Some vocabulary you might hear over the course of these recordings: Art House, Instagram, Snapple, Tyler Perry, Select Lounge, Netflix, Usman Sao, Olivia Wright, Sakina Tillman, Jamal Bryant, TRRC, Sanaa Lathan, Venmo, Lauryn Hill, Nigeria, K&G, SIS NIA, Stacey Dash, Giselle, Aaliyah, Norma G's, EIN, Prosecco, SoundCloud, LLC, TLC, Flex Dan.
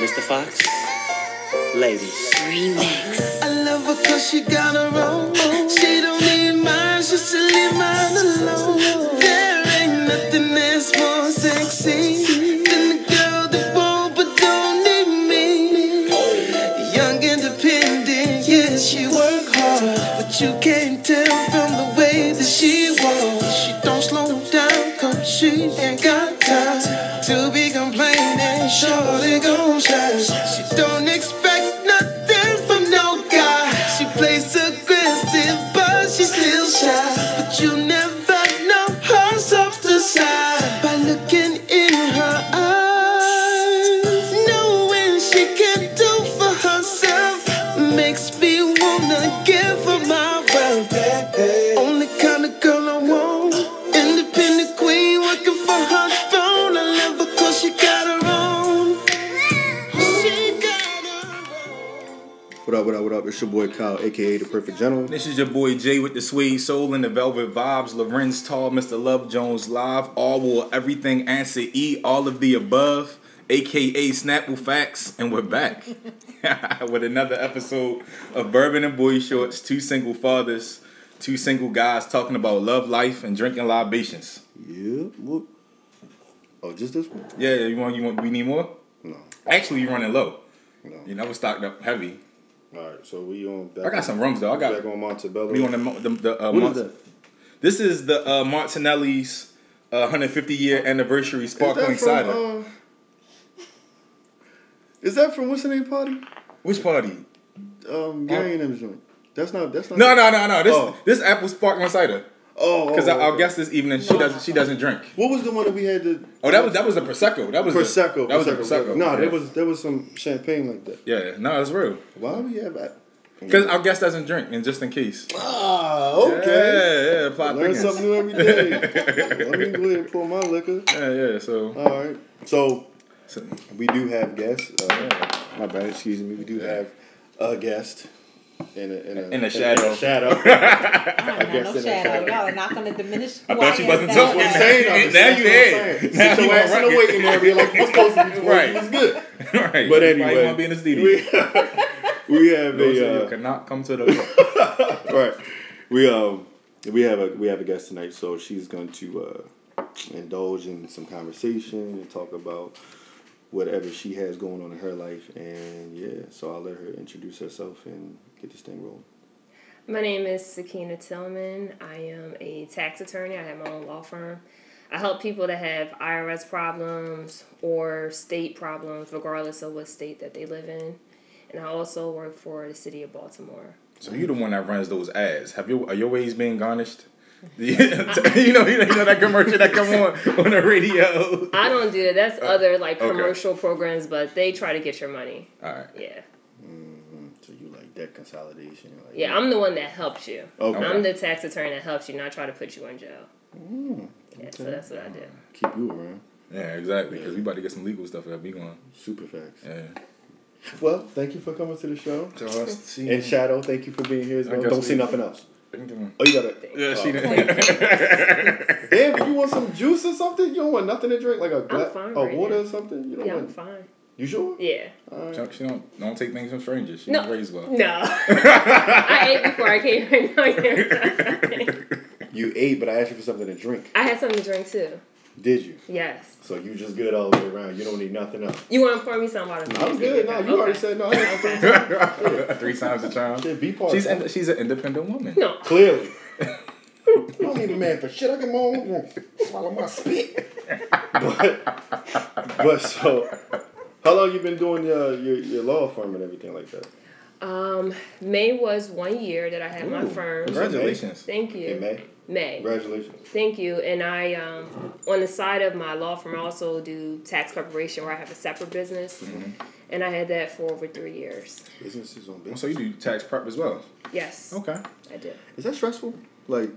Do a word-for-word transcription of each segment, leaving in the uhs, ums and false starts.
Mister Fox, ladies. Remix. I love her cause she got her own. She don't need mine, she should leave mine alone. There ain't nothing that's more sexy than the girl that won't but don't need me. Young, independent, yeah, she work hard, but you can't tell from the way that she walks. She don't slow down cause she ain't got time to be complaining, surely gon' shine. She don't expect nothing from no guy. She plays aggressive, but she's still shy. But you never know her softer side by looking in her eyes. Knowing she can do for herself makes me wanna give her my wealth. Only kind of girl I want, independent queen working for her throne. I love her cause she got her own. She got her own. What up, what up, what up? It's your boy Kyle, a k a. The Perfect General. This is your boy Jay with the Suede Soul and the Velvet Vibes. Lorenz Tall, Mister Love Jones Live. All Will Everything, Answer E, all of the above, a k a. Snapple Facts. And we're back with another episode of Bourbon and Boy Shorts, two single fathers, two single guys talking about love, life, and drinking libations. Yeah, whoop. Oh, just this one? Yeah, you want, you want, we need more? No. Actually, you're running low. No. You know, we're stocked up heavy. All right, so we on back. I got on, some rums, though. I got. Back on Montebello. We on the, the, the uh, what Mont- is that? This is the uh, Martinelli's uh, one hundred fifty year anniversary sparkling is that from, cider. Uh, is that from what's the name party? Which party? Um, Gary and M's joint. That's not. That's not. No, no, no, no. This oh. this apple sparkling cider. Oh, because oh, oh, our okay. guest this evening, she doesn't she doesn't drink. What was the one that we had to? Oh, that was that was a prosecco. That was prosecco. A, that prosecco. was a prosecco. No, yeah. there was there was some champagne like that. Yeah, no, that's real. Why do we have that? Because our guest doesn't drink, and just in case. Ah, okay. Yeah, yeah. Apply learn things. Something new every day. Let me go ahead and pour my liquor. Yeah, yeah. So all right, so. So we do have guests. Uh, yeah. My bad, excuse me. We do yeah. have a guest in a in a, in a shadow. In a shadow. I don't know no shadow. Y'all are not gonna diminish. I thought you wasn't talking. Now you did. Now you are in the waiting area. Like what's supposed to be right. It's good. Right. But anyway, you want to be in the studio. We, we have Those a. Uh, cannot come to the. Right. We um we have a we have a guest tonight, so she's going to uh, indulge in some conversation and talk about whatever she has going on in her life. And yeah, so I'll let her introduce herself and get this thing rolling. My name is Sakina Tillman. I am a tax attorney. I have my own law firm. I help people that have I R S problems or state problems, regardless of what state that they live in. And I also work for the city of Baltimore. So you're the one that runs those ads. Have your, are your ways being garnished? you know, you know that commercial that come on on the radio. I don't do that. That's uh, other like commercial okay. programs, but they try to get your money. All right. Yeah. Mm-hmm. So you like debt consolidation? Like yeah, that. I'm the one that helps you. Okay. I'm the tax attorney that helps you, not try to put you in jail. Mm, yeah. Okay. So that's what I do. Keep you around. Yeah, exactly. Because yeah. we about to get some legal stuff that we going. Super facts. Yeah. Well, thank you for coming to the show. And Shadow, thank you for being here as well. Don't we see nothing else. Oh, you got it. Yeah, she didn't. Damn, you want some juice or something? You don't want nothing to drink? Like a gla- fine a right water now. Or something? You don't yeah, want... I'm fine. You sure? Yeah. All right. She don't, don't take things from strangers. She no. don't raise well. No. I ate before I came right now. You ate, but I asked you for something to drink. I had something to drink, too. Did you? Yes. So you just good all the way around. You don't need nothing else. You want to pour me something about it? No, I'm good. No, you okay. already said no. I Three times a charm. Shit, be part she's, in, she's an independent woman. No. Clearly. I don't need a man for shit. I can moan. Swallow my spit. But, but so, how long you been doing your, your, your law firm and everything like that? Um, May was one year that I had Ooh, my firm. Congratulations. Thank you. In May. May. Congratulations. Thank you. And I, um, on the side of my law firm, I also do tax preparation where I have a separate business. Mm-hmm. And I had that for over three years. Businesses on business. So you do tax prep as well? Yes. Okay. I do. Is that stressful? Like...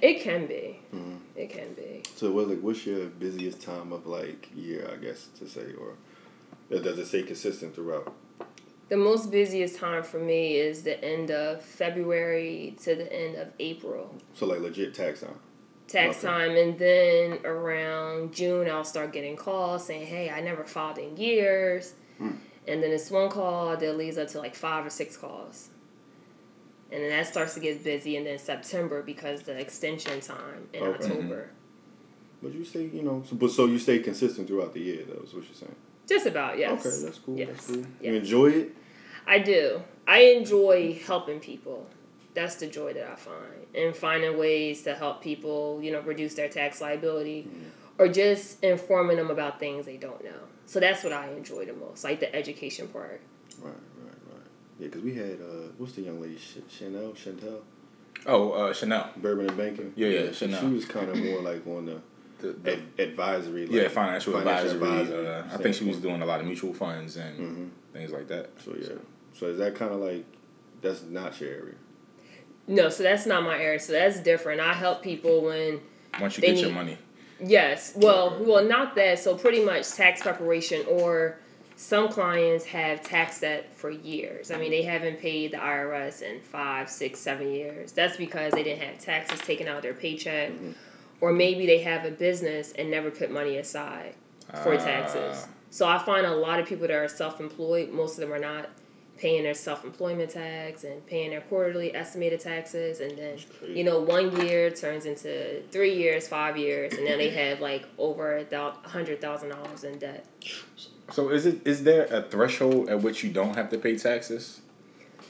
It can be. Mm-hmm. It can be. So what, like, what's your busiest time of, like, year, I guess, to say? Or does it stay consistent throughout? The most busiest time for me is the end of February to the end of April. So like legit tax time? tax okay. time. And then around June, I'll start getting calls saying, hey, I never filed in years. Mm. And then it's one call that leads up to like five or six calls. And then that starts to get busy. And then September, because the extension time in okay. October. Mm-hmm. But you stay, you know, so, but so you stay consistent throughout the year, though, is what you're saying? Just about, yes. Okay, that's cool. Yes. That's cool. Yes. You enjoy it? I do. I enjoy helping people. That's the joy that I find. And finding ways to help people, you know, reduce their tax liability mm-hmm. or just informing them about things they don't know. So that's what I enjoy the most, like the education part. Right, right, right. Yeah, because we had, uh, what's the young lady, Chanel, Chantel? Oh, uh, Chanel. Bourbon and Banking. Yeah, yeah, yeah Chanel. She was kind of more like on the... The, the Ad, advisory, like yeah, financial, financial advisory. advisory uh, I think she was doing a lot of mutual funds and mm-hmm. things like that. So yeah, so, so is that kind of like that's not your area? No, so that's not my area. So that's different. I help people when once you get need, your money. Yes, well, okay. well, not that. So pretty much tax preparation, or some clients have tax debt for years. I mean, they haven't paid the I R S in five, six, seven years. That's because they didn't have taxes taken out of their paycheck. Mm-hmm. Or maybe they have a business and never put money aside for uh, taxes. So I find a lot of people that are self-employed, most of them are not paying their self-employment tax and paying their quarterly estimated taxes. And then, you know, one year turns into three years, five years, and then they have like over one hundred thousand dollars in debt. So is it is there a threshold at which you don't have to pay taxes?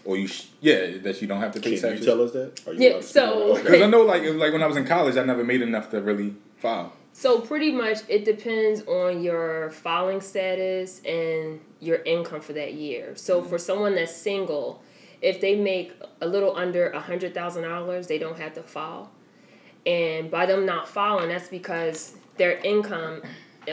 Or you, sh- yeah, that you don't have to pay Can taxes. Can you tell us that? Are you yeah, so... Because I know, like, it was like when I was in college, I never made enough to really file. So pretty much it depends on your filing status and your income for that year. So mm-hmm. for someone that's single, if they make a little under one hundred thousand dollars, they don't have to file. And by them not filing, that's because their income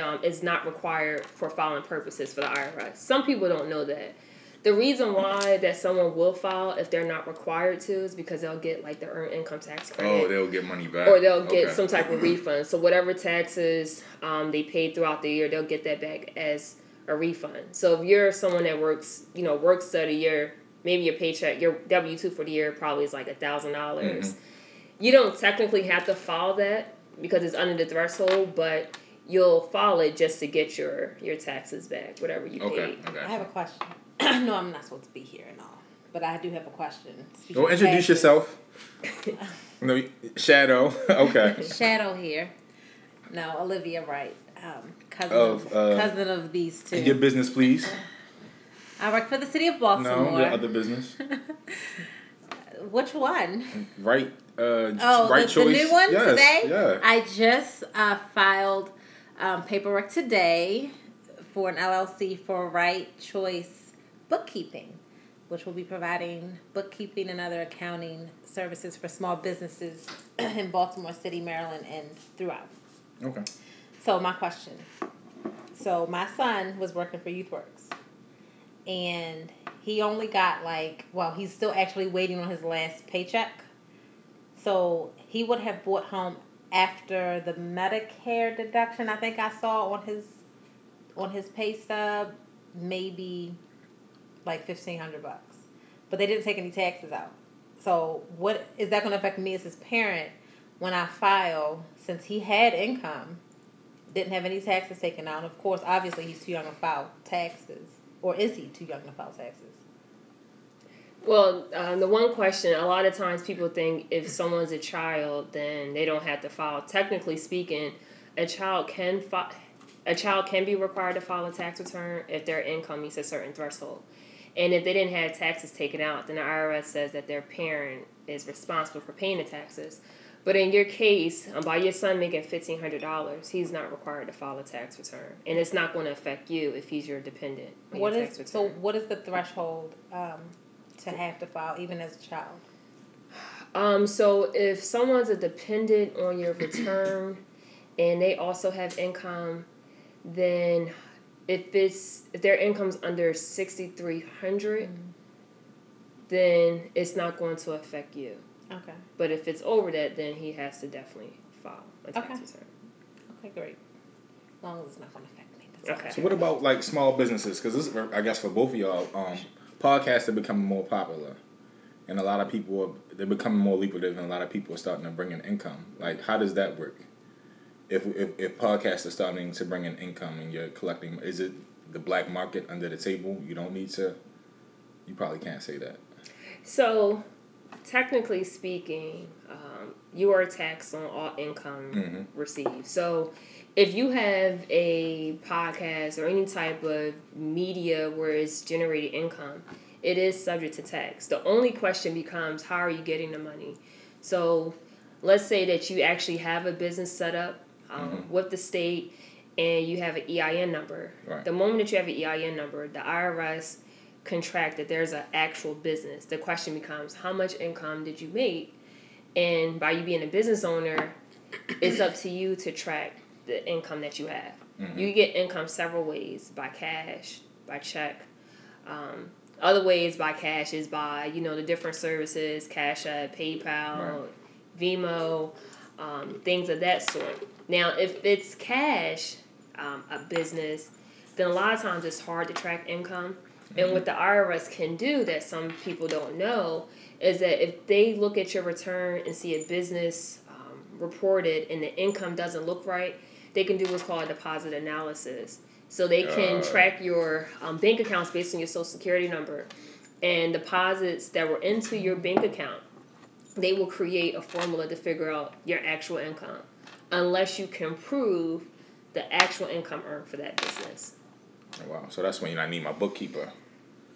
um, is not required for filing purposes for the I R S. Some people don't know that. The reason why that someone will file if they're not required to is because they'll get, like, the earned income tax credit. Oh, they'll get money back. Or they'll get okay. some type of refund. So whatever taxes um, they paid throughout the year, they'll get that back as a refund. So if you're someone that works, you know, works study year, maybe your paycheck, your W two for the year probably is, like, one thousand dollars. Mm-hmm. You don't technically have to file that because it's under the threshold, but you'll file it just to get your, your taxes back, whatever you okay. paid. Okay. I have a question. No, I'm not supposed to be here and all, but I do have a question. Speaking Don't introduce taxes, yourself. No, Shadow. Okay. Shadow here. No, Olivia Wright, um, cousin of, of uh, cousin of these two. Your business, please. I work for the city of Baltimore. No, the other business. Which one? Right. Uh, oh, right the, choice. The new one yes, today. Yeah. I just uh, filed um, paperwork today for an L L C for Right Choice. Bookkeeping, which will be providing bookkeeping and other accounting services for small businesses in Baltimore City, Maryland, and throughout. Okay. So my question. So my son was working for YouthWorks, and he only got like, well, he's still actually waiting on his last paycheck. So he would have brought home after the Medicare deduction, I think I saw on his on his pay stub, maybe... like fifteen hundred bucks, but they didn't take any taxes out. So what is that going to affect me as his parent when I file, since he had income, didn't have any taxes taken out? And of course, obviously, he's too young to file taxes. Or is he too young to file taxes? Well, um, the one question, a lot of times people think if someone's a child, then they don't have to file. Technically speaking, a child can fi- a child can be required to file a tax return if their income meets a certain threshold. And if they didn't have taxes taken out, then the I R S says that their parent is responsible for paying the taxes. But in your case, by your son making fifteen hundred dollars, he's not required to file a tax return. And it's not going to affect you if he's your dependent on what your is, tax return. So what is the threshold um, to have to file, even as a child? Um, so if someone's a dependent on your return and they also have income, then... If it's if their income's under sixty-three hundred dollars, mm-hmm. then it's not going to affect you. Okay. But if it's over that, then he has to definitely file a tax okay. return. Okay, great. As long as it's not going to affect me. That's okay. So what about like small businesses? Because I guess for both of y'all, um, podcasts are becoming more popular. and a lot of people are, they're becoming more lucrative, and a lot of people are starting to bring in income. Like, how does that work? If if, if podcasts are starting to bring in income and you're collecting, is it the black market under the table? You don't need to. You probably can't say that. So, technically speaking, um, you are taxed on all income mm-hmm. received. So, if you have a podcast or any type of media where it's generated income, it is subject to tax. The only question becomes, how are you getting the money? So, let's say that you actually have a business set up um, mm-hmm. with the state, and you have an E I N number. Right. The moment that you have an E I N number, the I R S contract that there's an actual business. The question becomes, how much income did you make? And by you being a business owner, it's up to you to track the income that you have. Mm-hmm. You get income several ways, by cash, by check. Um, other ways by cash is by, you know, the different services, Cash App, PayPal, right. Venmo, um, things of that sort. Now, if it's cash, um, a business, then a lot of times it's hard to track income. And what the I R S can do that some people don't know is that if they look at your return and see a business um, reported and the income doesn't look right, they can do what's called a deposit analysis. So they can uh, track your um, bank accounts based on your social security number and deposits that were into your bank account. They will create a formula to figure out your actual income unless you can prove the actual income earned for that business. Wow, so that's when I need my bookkeeper.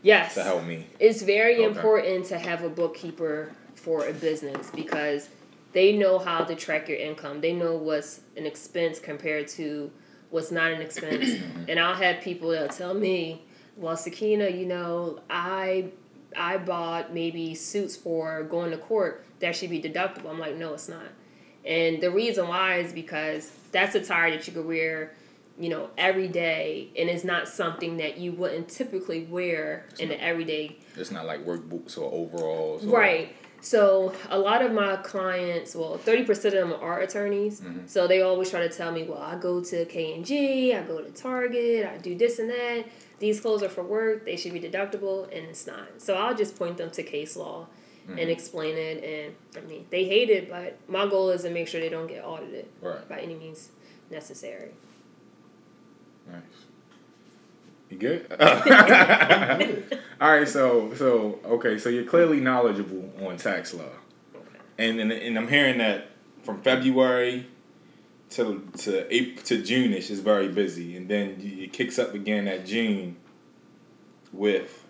Yes. To help me. It's very okay. important to have a bookkeeper for a business because they know how to track your income. They know what's an expense compared to what's not an expense. And I'll have people that'll tell me, well, Sakina, you know, I I bought maybe suits for going to court. That should be deductible. I'm like, no, it's not. And the reason why is because that's a attire that you could wear, you know, every day, and it's not something that you wouldn't typically wear it's in not, the everyday. It's not like work boots or overalls. Or right. So a lot of my clients, well, thirty percent of them are attorneys, mm-hmm. so they always try to tell me, well, I go to K and G, I go to Target, I do this and that. These clothes are for work. They should be deductible, and it's not. So I'll just point them to case law mm-hmm. and explain it, and, I mean, they hate it, but my goal is to make sure they don't get audited right. by any means necessary. Nice. You good? All right, so so okay, so you're clearly knowledgeable on tax law, okay. and, and and I'm hearing that from February to to April to June-ish is very busy, and then it kicks up again at June with,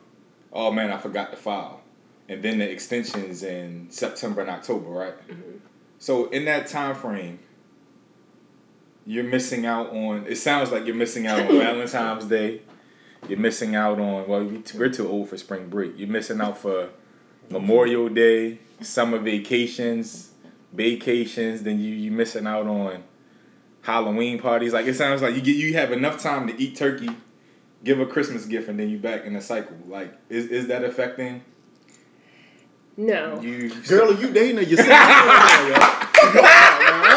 oh man, I forgot to file, and then the extensions in September and October, right? Mm-hmm. So in that time frame, you're missing out on, it sounds like you're missing out on Valentine's Day. You're missing out on, well, we're too old for spring break. You're missing out for Memorial Day, summer vacations, vacations. Then you, you're missing out on Halloween parties. Like, it sounds like you get, you have enough time to eat turkey, give a Christmas gift, and then you're back in the cycle. Like, is is that affecting? No. You, girl, you dating her yourself? I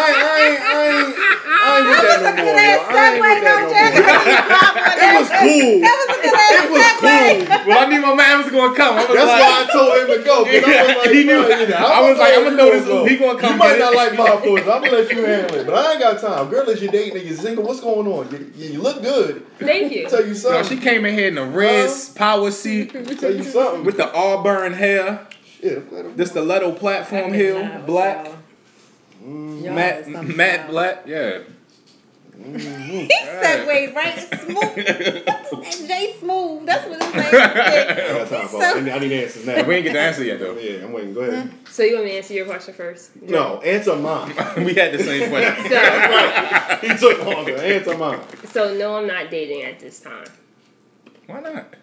ain't, I ain't. I ain't with that, that no more. I ain't with that no more. It was cool. That was a good ass. It was cool. Well, I knew my man was gonna come. I was That's like, why I told him to go. But I was like, he knew. You know, I, I was like, I'm gonna know this. Go. He gonna come. You might not like my food. I'm gonna let you handle it. But I ain't got time. Girl, is you dating? You single? What's going on? You, you look good. Thank you. Tell you something. No, she came in here in a red huh? power seat. Tell you something. With the auburn hair. Shit. Yeah, this the Leto platform heel black. Matt, Matt Black. Yeah. Mm-hmm. He segued right smooth. What's his name? Jay Smooth. That's what his name is. I, so, I need answers now. We ain't get the answer yet, though. Yeah, I'm waiting. Go ahead. So you want me to answer your question first? You no, know? Answer mine. We had the same question. So, right. He took longer. Answer mine. So no, I'm not dating at this time. Why not?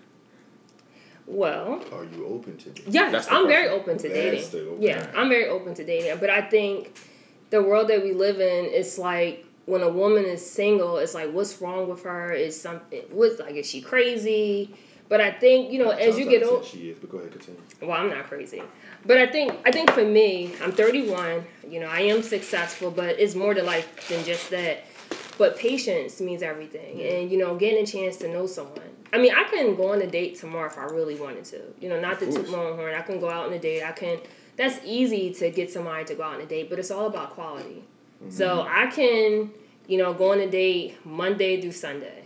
Well, are you open to dating? Yes, I'm very open to That's dating. Open. Yeah, I'm very open to dating. But I think the world that we live in is like, when a woman is single, it's like, what's wrong with her? Is something? What's like? Is she crazy? But I think, you know, as you get older, she is. But go ahead, continue. Well, I'm not crazy, but I think I think for me, I'm thirty-one. You know, I am successful, but it's more to life than just that. But patience means everything. Yeah. And, you know, getting a chance to know someone. I mean, I couldn't go on a date tomorrow if I really wanted to. You know, not the toot my own horn. I can go out on a date. I can. That's easy to get somebody to go out on a date, but it's all about quality. Mm-hmm. So I can, you know, go on a date Monday through Sunday.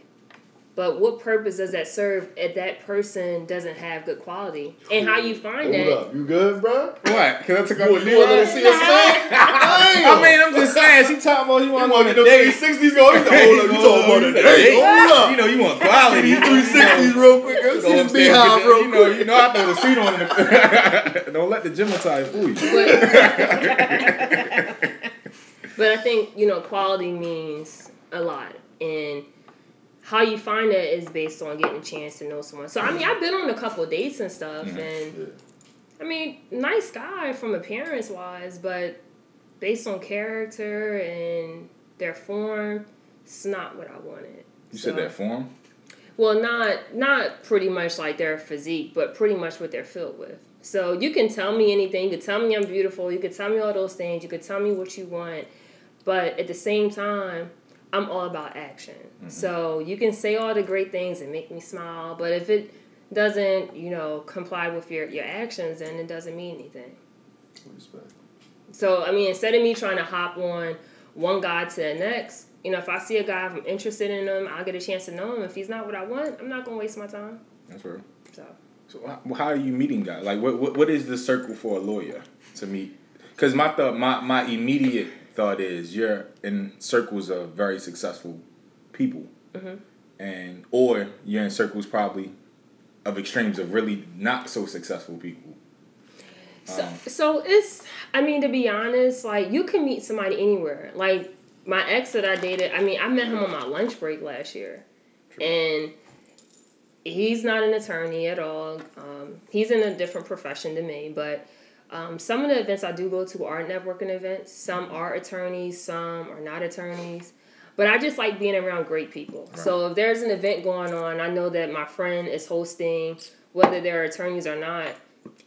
But what purpose does that serve if that person doesn't have good quality? And how you find that? Hold up. You good, bro? What? Because I took out the new one. I mean, I'm just saying. She talking about you want to go on a date. three sixties go. Hold up. You talking about a date. Hold up. You know, you want quality. three sixties real quick. Let's see this beehive real quick. You know, I throw the seat on it. Don't let the gym attire fool you. But I think, you know, quality means a lot. And how you find that is based on getting a chance to know someone. So, I mean, I've been on a couple of dates and stuff. Mm-hmm. And, yeah. I mean, nice guy from appearance-wise, but based on character and their form, it's not what I wanted. You so, said their form? Well, not not pretty much like their physique, but pretty much what they're filled with. So, you can tell me anything. You can tell me I'm beautiful. You can tell me all those things. You can tell me what you want. But at the same time, I'm all about action. Mm-hmm. So you can say all the great things and make me smile, but if it doesn't, you know, comply with your, your actions, then it doesn't mean anything. Respect. So, I mean, instead of me trying to hop on one guy to the next, you know, if I see a guy, if I'm interested in him, I'll get a chance to know him. If he's not what I want, I'm not going to waste my time. That's real. So, so how, how are you meeting guys? Like, what what, what is the circle for a lawyer to meet? Because my, th- my, my immediate... thought is you're in circles of very successful people, mm-hmm. and or you're in circles probably of extremes of really not so successful people. So, um, so it's, I mean, to be honest, like you can meet somebody anywhere. Like my ex that I dated, I mean, I met him on my lunch break last year, true. And he's not an attorney at all. Um, he's in a different profession than me, but. Um, some of the events I do go to are networking events. Some are attorneys, some are not attorneys. But I just like being around great people. Right. So if there's an event going on, I know that my friend is hosting, whether they're attorneys or not,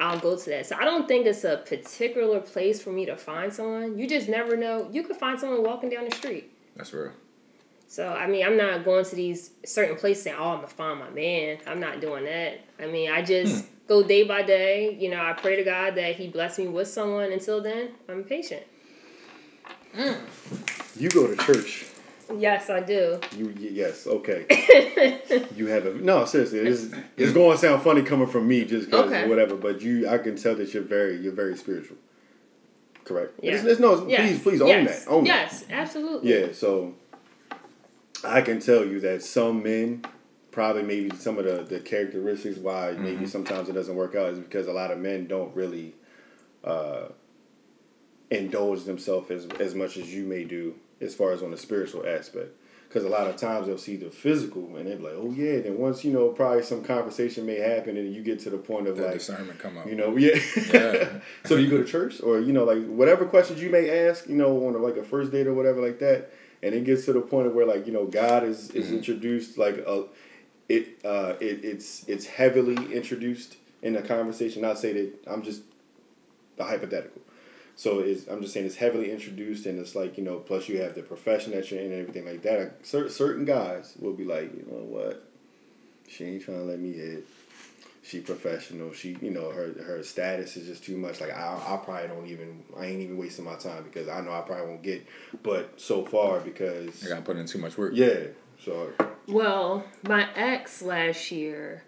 I'll go to that. So I don't think it's a particular place for me to find someone. You just never know. You could find someone walking down the street. That's real. So, I mean, I'm not going to these certain places saying, oh, I'm going to find my man. I'm not doing that. I mean, I just... Mm. Go day by day. You know, I pray to God that he bless me with someone. Until then, I'm patient. Mm. You go to church. Yes, I do. You Yes, okay. You have a... No, seriously. It's, it's going to sound funny coming from me just because okay. whatever, but you, I can tell that you're very you're very spiritual. Correct? Yeah. It's, it's, no, it's, yes. Please, please own yes. that. Own yes, that. Absolutely. Yeah, so I can tell you that some men... Probably maybe some of the, the characteristics why mm-hmm. maybe sometimes it doesn't work out is because a lot of men don't really uh, indulge themselves as, as much as you may do as far as on the spiritual aspect. Because a lot of times they'll see the physical and they're like, oh yeah. And then once, you know, probably some conversation may happen and you get to the point of the like. Discernment come up. You know, yeah. yeah. So do you go to church or, you know, like whatever questions you may ask, you know, on like a first date or whatever like that. And it gets to the point where like, you know, God is, is mm-hmm. introduced like a. It uh it, it's it's heavily introduced in the conversation. Not say that I'm just the hypothetical. So it's, I'm just saying it's heavily introduced and it's like, you know, plus you have the profession that you're in and everything like that. Cer- certain guys will be like, you know what? She ain't trying to let me hit. She professional. She, you know, her her status is just too much. Like I I probably don't even I ain't even wasting my time because I know I probably won't get but so far because I gotta put in too much work. Yeah. So well, my ex last year,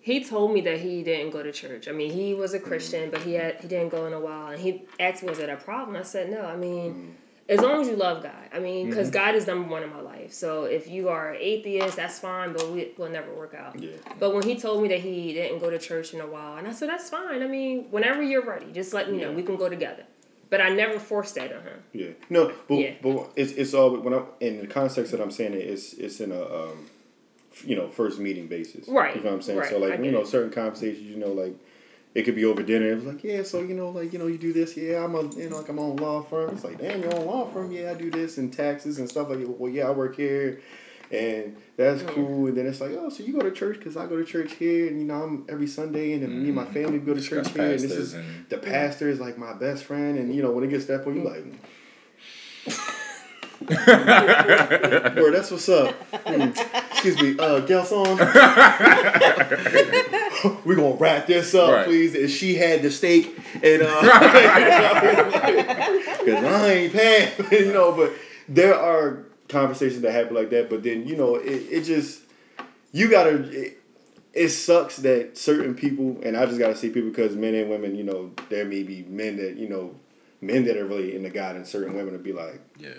he told me that he didn't go to church. I mean, he was a Christian, but he had he didn't go in a while. And he asked me, was it a problem? I said, no. I mean, mm-hmm. as long as you love God. I mean, because mm-hmm. God is number one in my life. So if you are an atheist, that's fine, but we will never work out. Yeah. But when he told me that he didn't go to church in a while, and I said, that's fine. I mean, whenever you're ready, just let me yeah. know. We can go together. But I never forced that on her. Yeah. No, but yeah. but it's it's all when I'm in the context that I'm saying it, it's it's in a um, you know, first meeting basis. Right. You know what I'm saying? Right. So like, you know, it. certain conversations, you know, like it could be over dinner. It was like, yeah, so you know, like, you know, you do this, yeah, I'm a you know, like I'm on a law firm. It's like, damn, you're on a law firm, yeah, I do this and taxes and stuff like that. Well, yeah, I work here. And that's cool. And then it's like, oh, so you go to church because I go to church here. And, you know, I'm every Sunday. And mm-hmm. me and my family go to church here. And this is, and the pastor is like my best friend. And, you know, when it gets to that point, you're like, Boy, that's what's up. Mm. Excuse me, uh, Gelson. We're going to wrap this up, right. please. And she had the steak. And, uh, because I ain't paying, you know, but there are conversations that happen like that. But then, you know, it, it just, you got to, it sucks that certain people, and I just got to see people because men and women, you know, there may be men that, you know, men that are really into God and certain women would be like, yeah,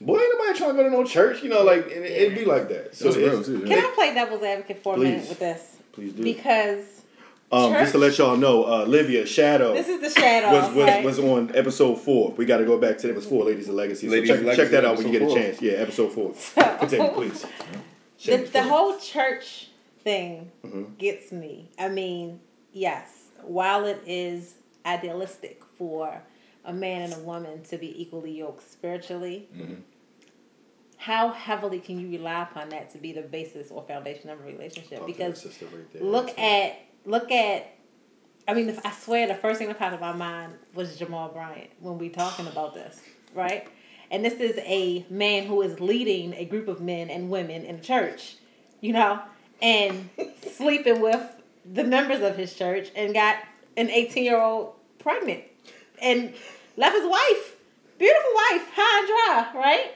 boy, ain't nobody trying to go to no church, you know, like, and yeah. it'd be like that. So, so it's, it's, can I play devil's advocate for please, a minute with this? Please do. Because um, just to let y'all know, uh, Olivia Shadow. This is the Shadow. Was was, okay. was on episode four. We got to go back to it. It was four, Ladies and Legacy. Ladies so check, Legacy check that out when you get a chance. Four. Yeah, episode four. So, continue, please. The, the whole church thing mm-hmm. gets me. I mean, yes, while it is idealistic for a man and a woman to be equally yoked spiritually, mm-hmm. how heavily can you rely upon that to be the basis or foundation of a relationship? Talk because to the sister right there. look That's at, it. look at, I mean, I swear the first thing that popped in my mind was Jamal Bryant when we talking about this, right? And this is a man who is leading a group of men and women in the church, you know, and sleeping with the members of his church and got an eighteen-year-old pregnant. And left his wife, beautiful wife, high and dry, right?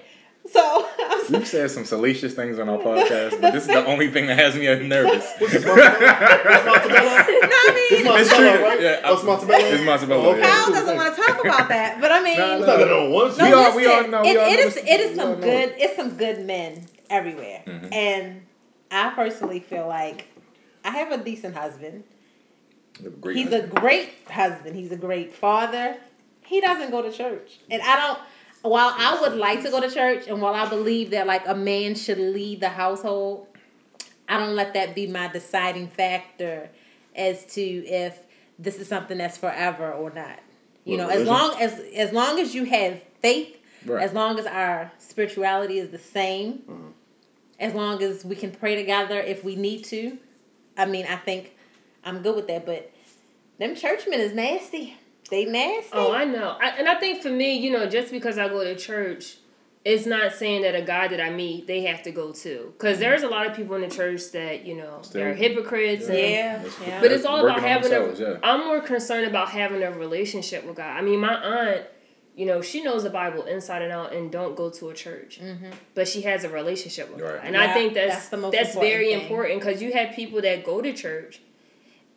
So I'm sorry. You've said some salacious things on our podcast, but this is the only thing that has me nervous. What's this, mozzarella? What's mozzarella? No, I mean, it's mozzarella, right? Yeah, What's mozzarella? It's mozzarella. Well, Kyle yeah. doesn't want to talk about that, but I mean, no, no, no, no, no, no, we all, we all know. It, it is, it is some good, it's some good men everywhere, mm-hmm. and I personally feel like I have a decent husband. A great he's husband. a great husband. He's a great father. He doesn't go to church. And I don't, while I would like to go to church and while I believe that like a man should lead the household, I don't let that be my deciding factor as to if this is something that's forever or not. You well, know, as long as, as long as you have faith, right. as long as our spirituality is the same, mm-hmm. as long as we can pray together if we need to, I mean, I think I'm good with that, but them churchmen is nasty. They nasty. Oh, I know. I, and I think for me, you know, just because I go to church, it's not saying that a God that I meet, they have to go to. Because there's a lot of people in the church that, you know, Still, they're hypocrites. Yeah. And, yeah. yeah. But it's all about having a... Yeah. I'm more concerned about having a relationship with God. I mean, my aunt, you know, she knows the Bible inside and out and don't go to a church. Mm-hmm. But she has a relationship with right. God. And yeah, I think that's, that's, the most that's important very thing. important because you have people that go to church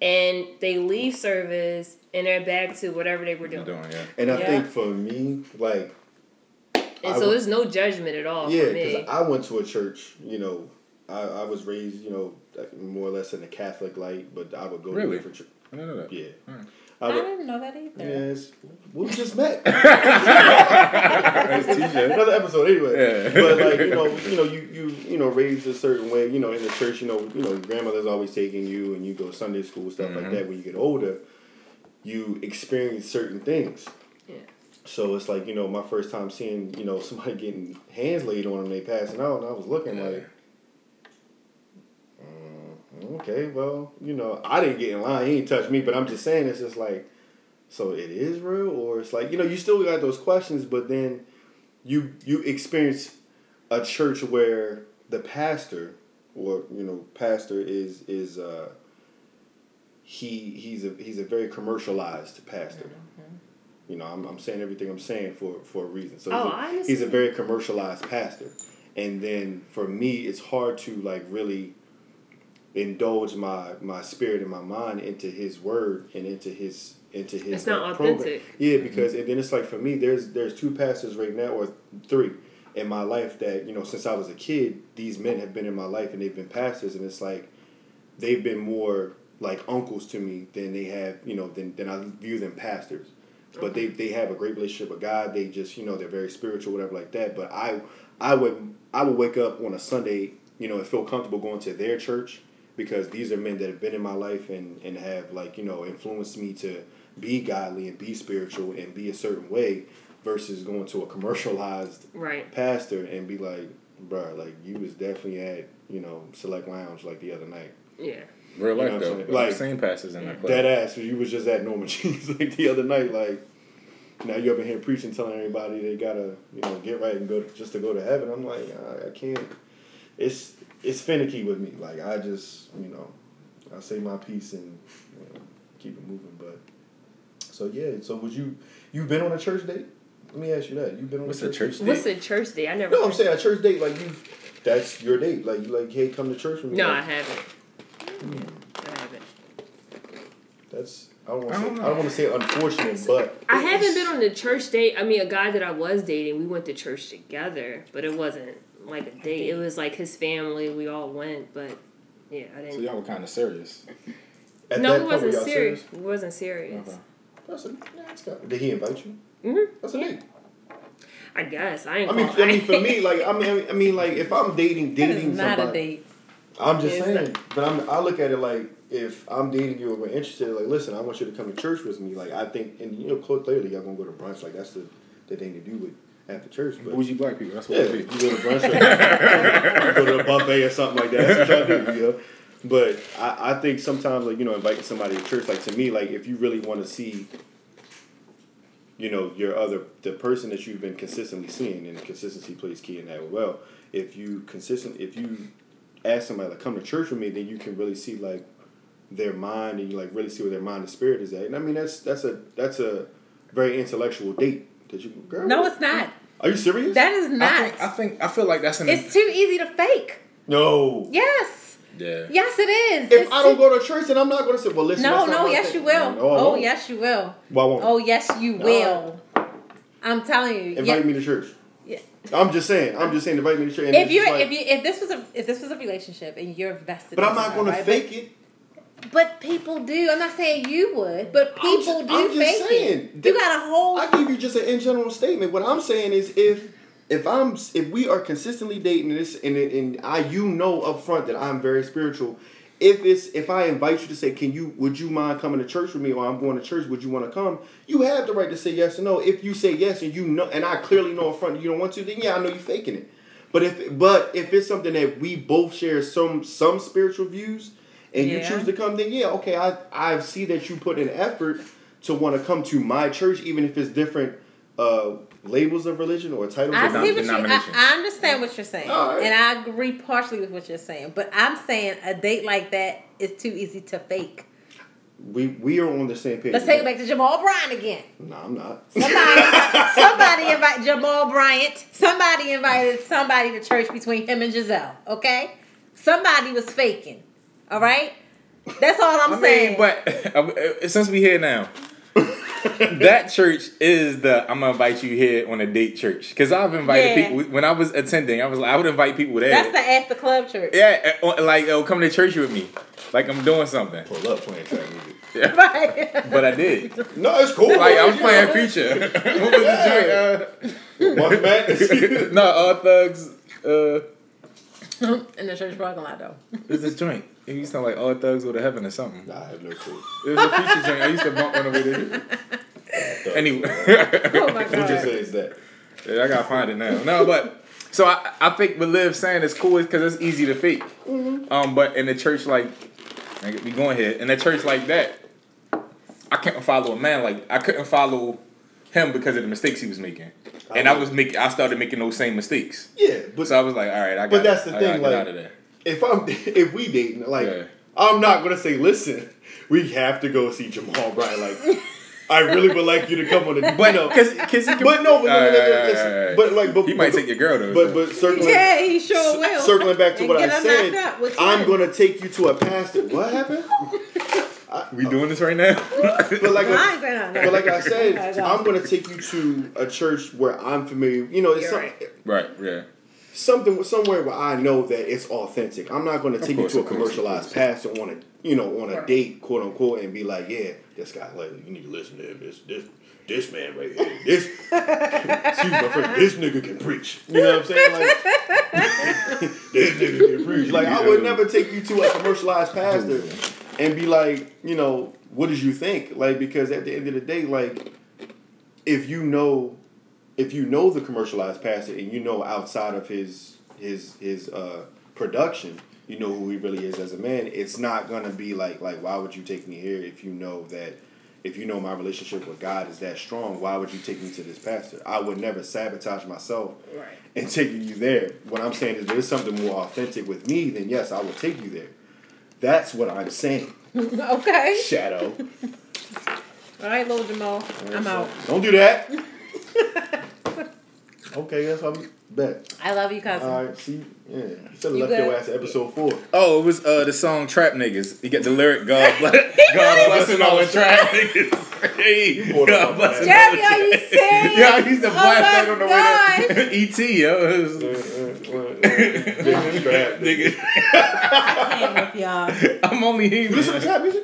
and they leave service, and they're back to whatever they were doing. doing yeah. And I yeah. think for me, like... And I so there's no judgment at all yeah, for me. Yeah, because I went to a church, you know, I, I was raised, you know, more or less in a Catholic light, but I would go really? to different church. I didn't know that. Yeah. Right. I, would, I didn't know that either. Yes. We just met. Another episode, anyway. Yeah. But, like, you know, you know, you, you, you know, raised a certain way, you know, in the church, you know, you know, grandmother's always taking you, and you go Sunday school, stuff mm-hmm. like that. When you get older, you experience certain things. Yeah. So it's like, you know, my first time seeing, you know, somebody getting hands laid on them, they passing out, and I was looking yeah. like, okay, well, you know, I didn't get in line. He ain't touched me, but I'm just saying it's just like, so it is real, or it's like, you know, you still got those questions, but then you you experience a church where the pastor or, you know, pastor is, is uh, he he's a he's a very commercialized pastor. Mm-hmm. You know, I'm I'm saying everything I'm saying for, for a reason. So oh, he's, a, he's a very commercialized pastor. And then for me, it's hard to like really indulge my, my spirit and my mind into his word and into his into his it's not uh, authentic. Program. Yeah, because mm-hmm. and then it's like for me, there's there's two pastors right now or three in my life that, you know, since I was a kid, these men have been in my life and they've been pastors, and it's like they've been more like uncles to me than they have, you know, than than I view them pastors. But okay. they they have a great relationship with God. They just, you know, they're very spiritual, whatever like that. But I I would I would wake up on a Sunday, you know, and feel comfortable going to their church. Because these are men that have been in my life and, and have, like, you know, influenced me to be godly and be spiritual and be a certain way versus going to a commercialized right. pastor and be like, bro, like, you was definitely at, you know, Select Lounge, like, the other night. Yeah. Real life, you know though. Like, same pastors in that class. Dead ass. You was just at Norma G's, like, the other night. Like, now you're up in here preaching, telling everybody they gotta, you know, get right and go to, just to go to heaven. I'm like, I, I can't. It's it's finicky with me. Like, I just, you know, I say my piece and, you know, keep it moving. But so yeah. So would you you've been on a church date? Let me ask you that. You've been on What's a church, church date? What's a church date? I never. No, heard. I'm saying a church date. Like, you, that's your date. Like, you like, hey, come to church with me. No, like, I haven't. Mm. I haven't. That's. I don't want to say, I don't want to say unfortunate, but... I haven't been on a church date. I mean, a guy that I was dating, we went to church together, but it wasn't like a date. It was like his family. We all went, but yeah, I didn't... So y'all were kind of serious. At no, it wasn't serious. serious. It wasn't serious. Okay. That's a, that's got, did he invite you? Mm-hmm. That's a yeah. date. I guess. I ain't I mean, I mean, for me, like, I mean, I mean, like, if I'm dating, dating not somebody... a date. I'm just it's saying, not. But I'm, I look at it like, if I'm dating you and we're interested, like, listen, I want you to come to church with me. Like, I think, and you know, clearly y'all gonna go to brunch. Like, that's the, the thing to do with after church. But bougie black people, that's what yeah, it is. You go to brunch or you go to a buffet or something like that. That's what y'all do, you know. But I, I think sometimes, like, you know, inviting somebody to church, like, to me, like, if you really want to see, you know, your other, the person that you've been consistently seeing, and consistency plays key in that. Well, if you consistent, if you ask somebody to come to church with me, then you can really see, like, their mind, and you like really see where their mind and spirit is at. And I mean, that's that's a that's a very intellectual date. Did you, girl? No, it's not. Are you serious? That is not. I think I, think, I feel like that's an. It's too easy to fake. No. Yes. Yeah. Yes, it is. If it's I don't too... go to church, then I'm not going to say, well, listen. No, no, yes you, no, no oh, oh yes you will. Well, oh yes you will. Oh yes you will. I'm telling you. Invite yeah. me to church. Yeah. I'm just saying. I'm just saying. Invite me to church. And if you, like, if you, if this was a, if this was a relationship and you're vested, but in I'm not going right? to fake it. But people do. I'm not saying you would, but people I'm just, do I'm just fake saying, it. You got a whole... I give you just an in general statement. What I'm saying is if if I'm if we are consistently dating this and and I you know up front that I'm very spiritual, if it's if I invite you to say, can you would you mind coming to church with me, or I'm going to church, would you want to come? You have the right to say yes or no. If you say yes and you know and I clearly know up front you don't want to, then yeah, I know you're faking it. But if but if it's something that we both share some some spiritual views, and yeah. you choose to come, then yeah, okay, I I see that you put in effort to want to come to my church, even if it's different uh, labels of religion or titles I of see what you, I, I understand what you're saying. Right. And I agree partially with what you're saying. But I'm saying a date like that is too easy to fake. We we are on the same page. Let's take it back to Jamal Bryant again. No, I'm not. Somebody, somebody invited Jamal Bryant. Somebody invited somebody to church between him and Giselle, okay? Somebody was faking. All right, that's all I'm I saying. Mean, but since we here now, that church is the I'm gonna invite you here on a date church, because I've invited yeah. people when I was attending. I was like, I would invite people there. That's the after club church. Yeah, like, oh, come to church with me, like I'm doing something. Pull up playing track music. Yeah. Right. But I did. No, it's cool. Like, I was playing Future. What was yeah. the joint? Uh, Mark Madness. No, all thugs. Uh, In the church parking lot, though. It was this joint. It used to sound like All Thugs Go to Heaven or something. Nah, I have no clue. It was a Future joint. I used to bump on the way to Anyway. Oh, my God. What you say is that? Yeah, I got to find it now. No, but... So, I, I think what Liv's saying is cool because it's easy to fake. Mm-hmm. Um, But in a church like... We going here. In a church like that, I couldn't follow a man. Like, I couldn't follow him because of the mistakes he was making. I and know. I was making, I started making those same mistakes. Yeah, but so I was like, all right, I got. But that's the I thing, like, out of there. if I'm, if we dating, like, yeah. I'm not gonna say, listen, we have to go see Jamal Bryant. Like, I really would like you to come on the, but no, because because but no, but no, no, no, no, no listen, right, but like, but he might but, take your girl though. But but circling, yeah, he sure will. Circling back to what I said, I'm gonna take you to a pastor. What happened? I, we doing this right now? but, like a, but like I said, I'm going to take you to a church where I'm familiar. You know, it's some, right. right, yeah. Something somewhere where I know that it's authentic. I'm not going to take course, you to a commercialized pastor on a you know on a right. date, quote unquote, and be like, yeah, this guy, like, you need to listen to him. This this this man right here, this excuse my friend, this nigga can preach. You know what I'm saying? Like, this nigga can preach. Like, I would never take you to a commercialized pastor. And be like, you know, what did you think? Like, because at the end of the day, like, if you know, if you know the commercialized pastor and you know outside of his his his uh, production, you know who he really is as a man. It's not gonna be like like why would you take me here if you know that if you know my relationship with God is that strong, why would you take me to this pastor? I would never sabotage myself right. and take you there. What I'm saying is there's something more authentic with me, then yes, I will take you there. That's what I'm saying. Okay. Shadow. All right, little Jamal. Right, I'm so. out. Don't do that. Okay, that's how we bet. I love you, cousin. All right, see? Yeah. You should have left good? Your ass at episode four. Oh, it was uh, the song Trap Niggas. You get the lyric, God bless. God bless and all the trap niggas. Hey, God bless and all the trap niggas. Yeah, he's the black man on the way to E T, yo. Trap niggas. I can't with y'all. I'm only here. You listen to trap music?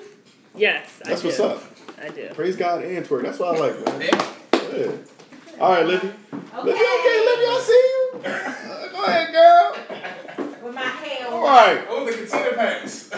Yes, I do. That's what's up. I do. Praise God and twerk. That's what I like, man. Yeah. All right, Livy. Okay. Livy, okay, Livy, I see you. Go ahead, girl. With my hair. All right. Oh, the container packs.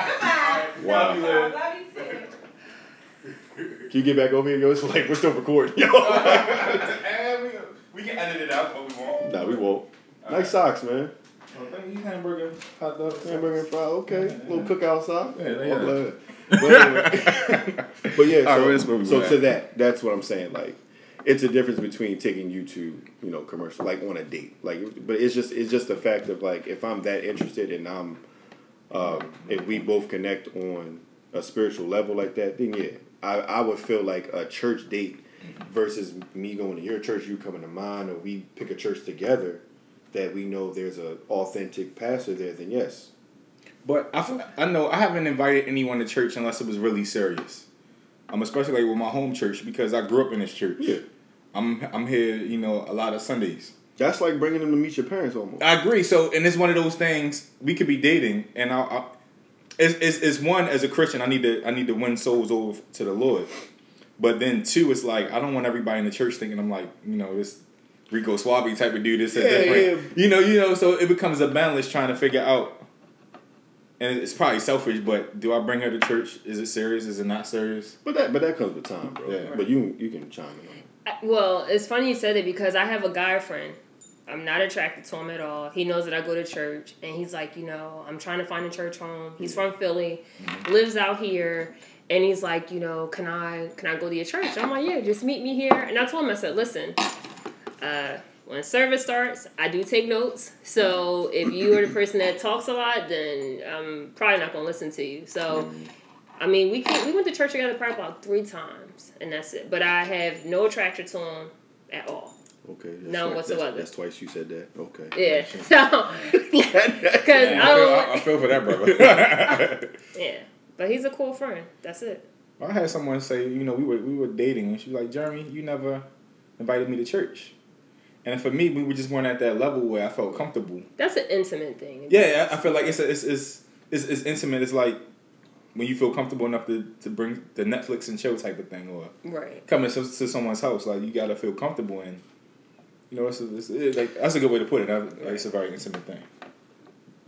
Goodbye. Wow. Love you, Livy. Love you too. Can you get back over here? Yo, it's like we're still recording. Yo. And we can edit it out, but we won't. Nah, we won't. All nice right. Socks, man. Oh, thank you, hamburger, hot dog, hamburger fry. Okay, yeah, yeah. Little cook outside. Yeah, yeah. Oh, love it. But, anyway. But yeah, so, right, so to that, that's what I'm saying. Like, it's a difference between taking you to, you know, commercial, like on a date. Like, but it's just it's just the fact of like, if I'm that interested and I'm, um, if we both connect on a spiritual level like that, then yeah, I, I would feel like a church date versus me going to your church, you coming to mine, or we pick a church together that we know there's an authentic pastor there. Then yes. But I, feel, I know I haven't invited anyone to church unless it was really serious. I'm especially like with my home church because I grew up in this church. Yeah. I'm I'm here, you know, a lot of Sundays. That's like bringing them to meet your parents almost. I agree. So, and it's one of those things we could be dating, and I, I it's, it's it's one as a Christian I need to I need to win souls over to the Lord. But then two, it's like I don't want everybody in the church thinking I'm like, you know, this Rico Suave type of dude. This yeah, different. Yeah. You know, you know. So it becomes a balance trying to figure out. And it's probably selfish, but do I bring her to church? Is it serious? Is it not serious? But that but that comes with time, bro. Yeah. But you you can chime in on it. I, well, it's funny you said it because I have a guy friend. I'm not attracted to him at all. He knows that I go to church. And he's like, you know, I'm trying to find a church home. He's from Philly, lives out here. And he's like, you know, can I can I go to your church? I'm like, yeah, just meet me here. And I told him, I said, listen, uh... when service starts, I do take notes. So if you are the person that talks a lot, then I'm probably not going to listen to you. So, I mean, we can't, we went to church together probably about three times, and that's it. But I have no attraction to him at all. Okay. None right. whatsoever. That's, that's twice you said that. Okay. Yeah. So, because yeah, I, I, I feel for that brother. Yeah. But he's a cool friend. That's it. I had someone say, you know, we were we were dating, and she was like, Jeremy, you never invited me to church. And for me, we were just weren't at that level where I felt comfortable. That's an intimate thing. Yeah, I, I feel like it's, a, it's it's it's it's intimate. It's like when you feel comfortable enough to, to bring the Netflix and chill type of thing, or right. coming to, to someone's house. Like you gotta feel comfortable, and you know, it's, a, it's it, like that's a good way to put it. I, like, it's a very intimate thing.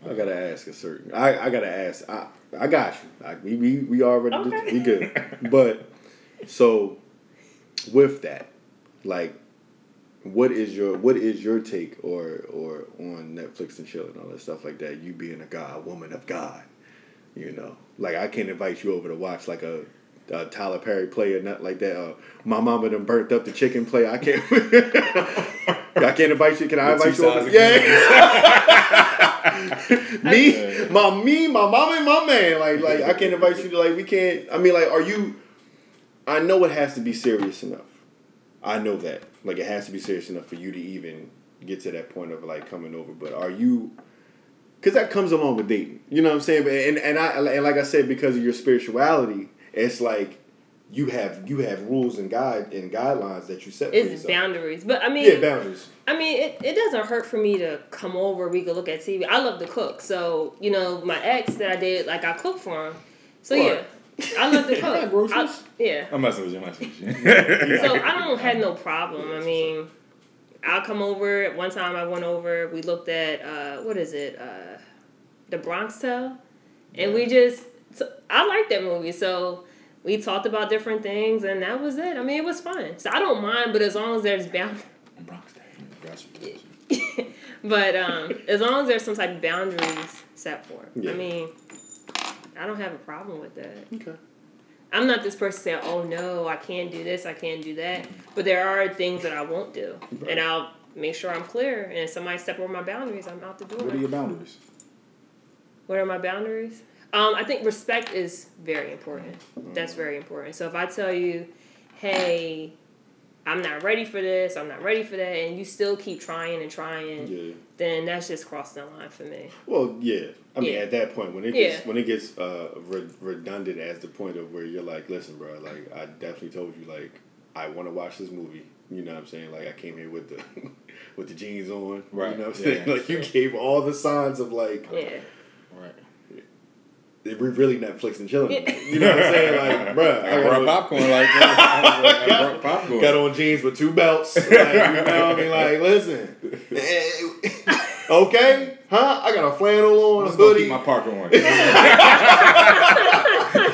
I gotta ask a certain. I, I gotta ask. I I got you. I, we we we already okay. did, we good. But so with that, like. What is your what is your take or or on Netflix and chill and all that stuff like that? You being a guy, a woman of God, you know, like I can't invite you over to watch like a, a Tyler Perry play or nothing like that. Uh, my mama done burnt up the chicken play. I can't. I can't invite you. Can I invite you over? Yeah. me, my me, my mama, and my man. Like like I can't invite you to like we can't. I mean like are you? I know it has to be serious enough. I know that. Like, it has to be serious enough for you to even get to that point of, like, coming over. But are you... Because that comes along with dating. You know what I'm saying? And and I and like I said, because of your spirituality, it's like you have you have rules and guide and guidelines that you set it's for yourself. It's boundaries. But, I mean... Yeah, boundaries. I mean, it, it doesn't hurt for me to come over. We can look at T V. I love to cook. So, you know, my ex that I did, like, I cooked for him. So, what? Yeah. I love to cook. I, yeah. I'm messing with you. I'm messing with you. So I don't have no problem. I mean, I'll come over. One time I went over. We looked at, uh, what is it? Uh, the Bronx Tale. And yeah. we just, so I like that movie. So we talked about different things and that was it. I mean, it was fun. So I don't mind, but as long as there's boundaries. Bronx Tale. Gotcha. Yeah. But um, as long as there's some type of boundaries set for it. Yeah. I mean... I don't have a problem with that. Okay. I'm not this person saying, oh, no, I can't do this, I can't do that. But there are things that I won't do. Right. And I'll make sure I'm clear. And if somebody steps over my boundaries, I'm out the door. What are your boundaries? What are my boundaries? Um, I think respect is very important. Mm-hmm. That's very important. So if I tell you, hey, I'm not ready for this, I'm not ready for that, and you still keep trying and trying, yeah. then that's just crossing the line for me. Well, yeah. I mean, yeah. at that point, when it yeah. gets when it gets uh, re- redundant as the point of where you're like, listen, bro, like, I definitely told you, like, I want to watch this movie. You know what I'm saying? Like, I came here with the with the jeans on. Right. You know what I'm yeah, saying? Yeah, like, sure. you gave all the signs of, like... Yeah. Right. We're really Netflix and chilling. You know what I'm saying? Like, bruh. I, I brought popcorn. Like, I brought popcorn. Got on jeans with two belts. Like, you know what I mean? Like, listen. Okay? Huh? I got a flannel on, I'm a hoodie. I'm just going to keep my parka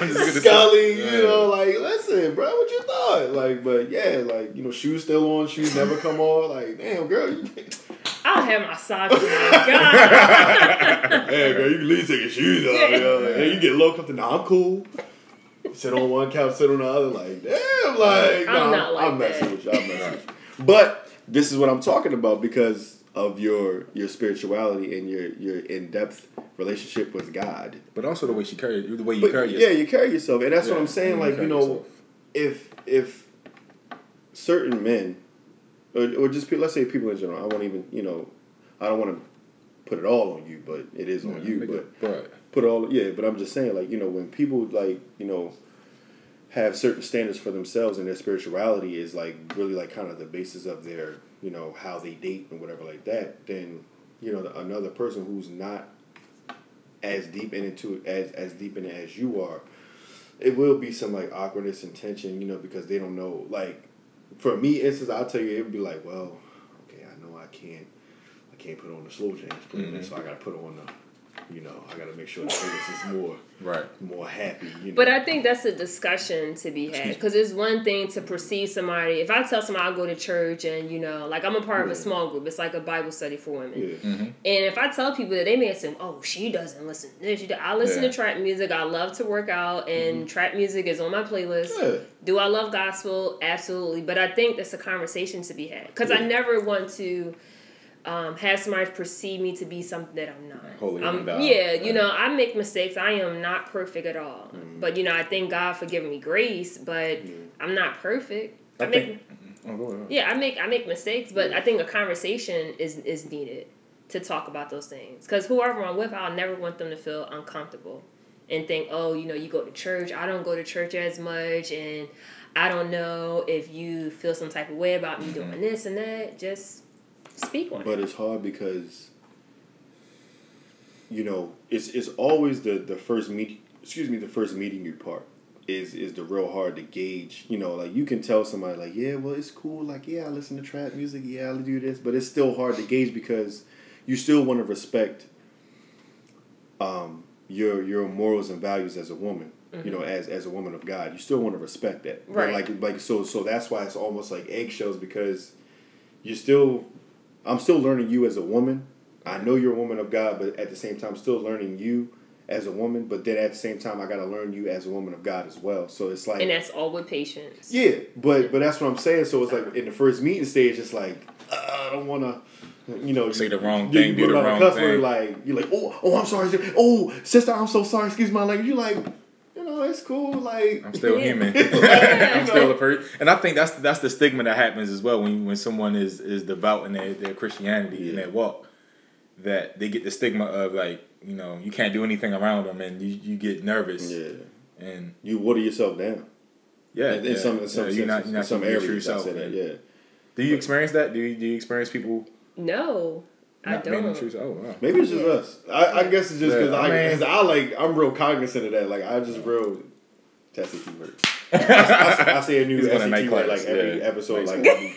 on. Scully, you know, like, listen, bruh, what you thought? Like, but yeah, like, you know, shoes still on, shoes never come off. Like, damn, girl, you can't. I'll have my socks on. God. Hey, girl, you can at least take your shoes off. Yeah. You know? Like, hey, you get low, comfortable. Nah, I'm cool. Sit on one couch, sit on the other. Like, damn, like, nah, I'm not like I'm that. Messing with you. I'm messing with you. But this is what I'm talking about because of your your spirituality and your, your in depth relationship with God. But also the way she carry the way you but, carry yourself. Yeah, you carry yourself, and that's yeah. what I'm saying. You like, you know, yourself. if if certain men. Or, or just, let's say people in general. I won't even, you know, I don't want to put it all on you, but it is on yeah, you. But it, right. put all, yeah, but I'm just saying, like, you know, when people, like, you know, have certain standards for themselves and their spirituality is, like, really, like, kind of the basis of their, you know, how they date and whatever like that, then, you know, the, another person who's not as deep in into it, as, as deep in it as you are, it will be some, like, awkwardness and tension, you know, because they don't know, like, for me, instance, I'll tell you, it would be like, well, okay, I know I can't, I can't put on the slow jams playlist, mm-hmm. so I gotta put on the, you know, I gotta make sure the playlist is more, right, more happy. You know? But I think that's a discussion to be had because it's one thing to perceive somebody. If I tell somebody I go to church and you know, like I'm a part yeah. of a small group, it's like a Bible study for women. Yeah. Mm-hmm. And if I tell people that, they may assume, oh, she doesn't listen to this. I listen yeah. to trap music. I love to work out, and mm-hmm. trap music is on my playlist. Yeah. Do I love gospel? Absolutely. But I think that's a conversation to be had. Because yeah. I never want to um, have somebody perceive me to be something that I'm not. Holy I'm, God. Yeah, you right. know, I make mistakes. I am not perfect at all. Mm. But, you know, I thank God for giving me grace, but yeah. I'm not perfect. I, I think, make, oh, go ahead. Yeah, I make I make mistakes, but yeah. I think a conversation is, is needed to talk about those things. Because whoever I'm with, I'll never want them to feel uncomfortable. And think, oh, you know, you go to church. I don't go to church as much. And I don't know if you feel some type of way about me mm-hmm. doing this and that. Just speak on it. But it's hard because, you know, it's it's always the, the first meet. Excuse me, the first meeting you part is, is the real hard to gauge. You know, like you can tell somebody like, yeah, well, it's cool. Like, yeah, I listen to trap music. Yeah, I do this. But it's still hard to gauge because you still want to respect Um. your your morals and values as a woman, mm-hmm. you know, as as a woman of God. You still want to respect that. Right. Like like so so that's why it's almost like eggshells because you're still I'm still learning you as a woman. I know you're a woman of God, but at the same time still learning you as a woman, but then at the same time I gotta learn you as a woman of God as well. So it's like, and that's all with patience. Yeah, but but that's what I'm saying. So it's like in the first meeting stage it's like uh, I don't wanna You know, say the wrong thing, do the wrong thing. Like you're like, oh, oh, I'm sorry, oh, sister, I'm so sorry. Excuse my language. You're like, you know, it's cool. Like I'm still human. I'm still a person, and I think that's that's the stigma that happens as well when when someone is is devout in their, their Christianity yeah. and their walk, that they get the stigma of like, you know, you can't do anything around them, and you, you get nervous, yeah, and you water yourself down. Yeah, in, in yeah, some in some yeah, you're not, you're not in some areas. Yourself, I that, yeah. Do you but, experience that? Do you do you experience people? No, I Not don't. Oh, wow. Maybe it's just yeah. us. I, I guess it's just because yeah, I, cause I like I'm real cognizant of that. Like I just real test it keywords. I, I, I say a new S A T word like every yeah. episode. Nice like be,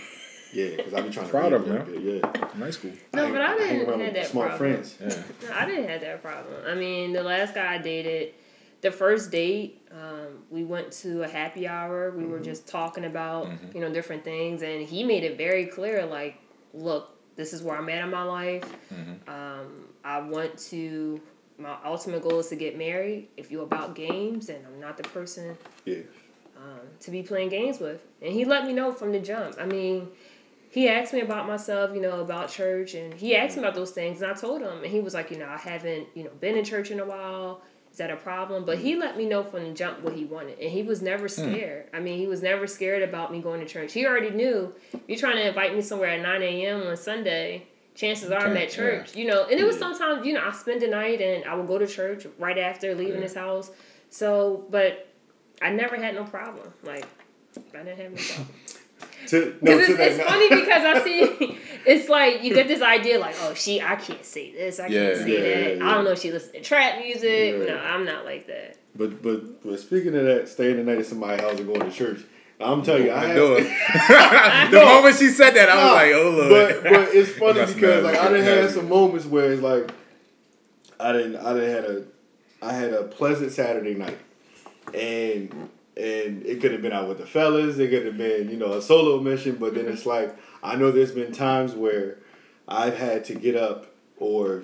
yeah, because I be trying proud to proud of them. Yeah, nice school. No, I, but I didn't I have that smart problem. Friends. Yeah. No, I didn't have that problem. I mean, the last guy I dated, the first date, um, we went to a happy hour. We mm-hmm. were just talking about mm-hmm. you know different things, and he made it very clear. Like, look. This is where I'm at in my life. Mm-hmm. Um, I want to my ultimate goal is to get married. If you're about games, then I'm not the person yeah. um, to be playing games with. And he let me know from the jump. I mean, he asked me about myself, you know, about church, and he asked me about those things, and I told him. And he was like, you know, I haven't, you know, been in church in a while. Is that a problem? But he let me know from the jump what he wanted. And he was never scared. Mm. I mean, he was never scared about me going to church. He already knew, if you're trying to invite me somewhere at nine a.m. on Sunday, chances are I'm at church. Yeah. You know, and it was yeah. sometimes, you know, I spend the night and I would go to church right after leaving yeah. his house. So, but I never had no problem. Like, I didn't have no problem. To, no, it's, it's no. funny because I see, it's like you get this idea like, oh, she, I can't say this, I yeah, can't say yeah, that. Yeah, yeah. I don't know if she listens to trap music. Yeah, no, yeah. I'm not like that. But but but speaking of that, staying the night at somebody's house and going to church, I'm telling you, I, I have, know it. The no, moment she said that, I was no, like, oh, Lord. But, but it's funny because mad, like I done had some moments where it's like, I didn't, I didn't had a, I had a pleasant Saturday night, and. And it could have been out with the fellas. It could have been, you know, a solo mission. But then it's like, I know there's been times where I've had to get up or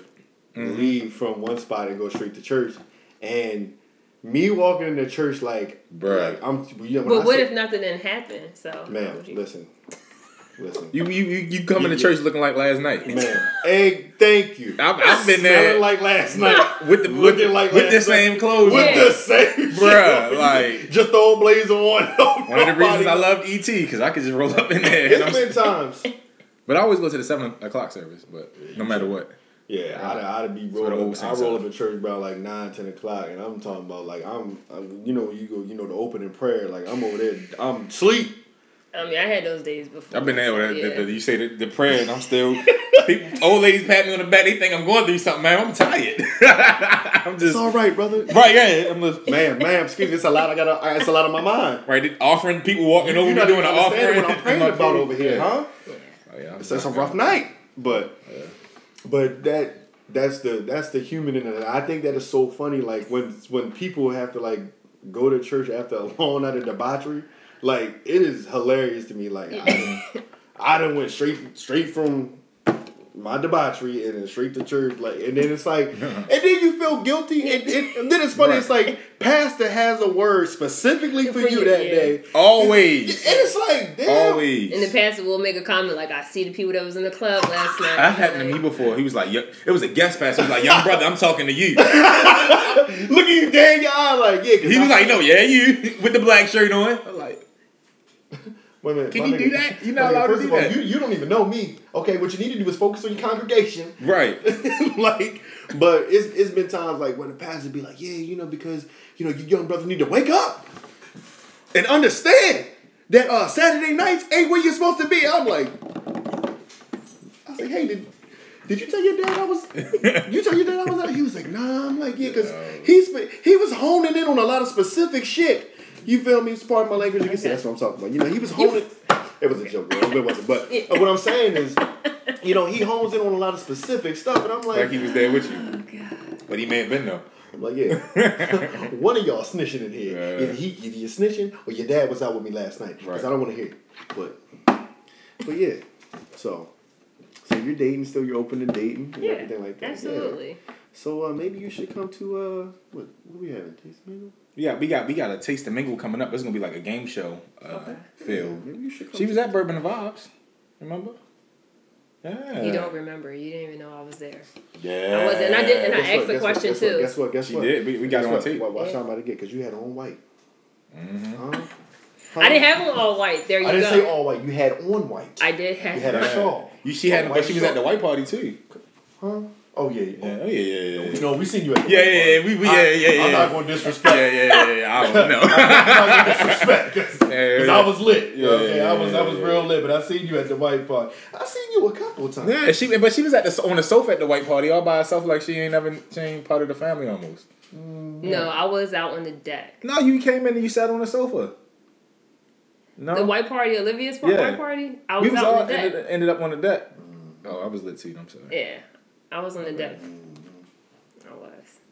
mm-hmm. leave from one spot and go straight to church. And me walking into church like, bruh. Like, I'm, you know, but I what said, if nothing didn't happen? So, man, you... listen. Listen. You you you come into church looking like last night. Man. Hey, thank you. I've, I've been there. Smelling like last night. With the, looking with, like with the same clothes. With yeah. the same Bruh, shit. Like, just the old blazer on. One of the reasons I loved E T because I could just roll up in there. It's been times. But I always go to the seven o'clock service, but no matter what. Yeah, I'd, I'd be rolling up. I roll up in church about like nine, ten o'clock, and I'm talking about like, I'm, I'm you know, you go, you know, the opening prayer, like I'm over there, I'm asleep. I mean, I had those days before. I've been there with yeah. the, the, you say the, the prayer, and I'm still. People, old ladies pat me on the back. They think I'm going through something, man. I'm tired. I'm just, it's all right, brother. Right, yeah. I'm just, man, man. Excuse me. It's a lot. I got. It's a lot on my mind. Right, the offering people walking you, over, me doing an offering. What I'm praying about over here, yeah. huh? Yeah. Oh, yeah, it's, it's a rough night, but yeah. but that that's the that's the human in it. I think that is so funny. Like when when people have to like go to church after a long night of debauchery. Like, it is hilarious to me. Like, I done, I done went straight straight from my debauchery and then straight to church. Like, and then it's like, and then you feel guilty. And, and, and then it's funny. Right. It's like, pastor has a word specifically for you that yeah. day. Always. And, and it's like, damn. Always. And the pastor will make a comment like, I see the people that was in the club last night. That happened to me before. He was like, yeah. It was a guest pastor. He was like, young brother, I'm talking to you. Look at you, Dan, your eye. Like, yeah. He was I'm, like, no, yeah, you. With the black shirt on. I'm like. Wait a minute. Can you nigga, do that? You're not allowed to do that. First of all, you, you don't even know me. Okay, what you need to do is focus on your congregation. Right. Like, but it's it's been times like when the pastor be like, yeah, you know, because, you know, your young brother need to wake up and understand that uh, Saturday nights ain't where you're supposed to be. I'm like, I was like, hey, did, did you tell your dad I was, you tell your dad I was out? He was like, nah. I'm like, yeah, because he's he was honing in on a lot of specific shit. You feel me? It's part of my language. You can see that's what I'm talking about. You know, he was holding... It was a joke, bro. It wasn't. But what I'm saying is, you know, he hones in on a lot of specific stuff. And I'm like... Like he was there with you. Oh, God. But he may have been, though. I'm like, yeah. One of y'all snitching in here. Uh, either, he, either you're snitching or your dad was out with me last night. Because right. I don't want to hear it. But, but yeah. So, so you're dating still. You're open to dating. And yeah, everything like that. Absolutely. Yeah. So uh, maybe you should come to... Uh, what, what do we have? Taste Mingle? Yeah, we got we got a Taste the Mingle coming up. It's gonna be like a game show uh, okay. feel. Yeah, she was at Bourbon Vibes, remember? Yeah. You don't remember. You didn't even know I was there. Yeah, I wasn't. And I did. And guess I asked what, the question what, guess too. What, guess what? Guess she what? She did. We, we got guess on what? Tape. What, what yeah. I'm about to get because you had on white. Mm-hmm. Huh? Huh? I didn't have on all white. There you go. I didn't go. say all white. You had on white. I did have. You had a shawl. You she had, but she was shawl. at the white party too. Huh. Oh yeah, yeah, oh yeah, yeah, yeah. yeah. No, we seen you at. Yeah, yeah, yeah, we, we I, yeah, yeah, yeah. I'm not going to disrespect. Yeah, yeah, yeah, yeah. I don't know. I'm not going to disrespect because yeah, yeah. I was lit. Yeah, okay? yeah, yeah, I was, I was yeah, real lit. But I seen you at the white party. I seen you a couple times. Yeah, she, but she was at the on the sofa at the white party all by herself, like she ain't ever, she ain't part of the family almost. Mm-hmm. No, I was out on the deck. No, you came in and you sat on the sofa. No, the white party, Olivia's yeah. white party. I was, we was out all, on the deck. Ended, ended up on the deck. Oh, I was lit too. I'm sorry. Yeah. I was on the deck. I was.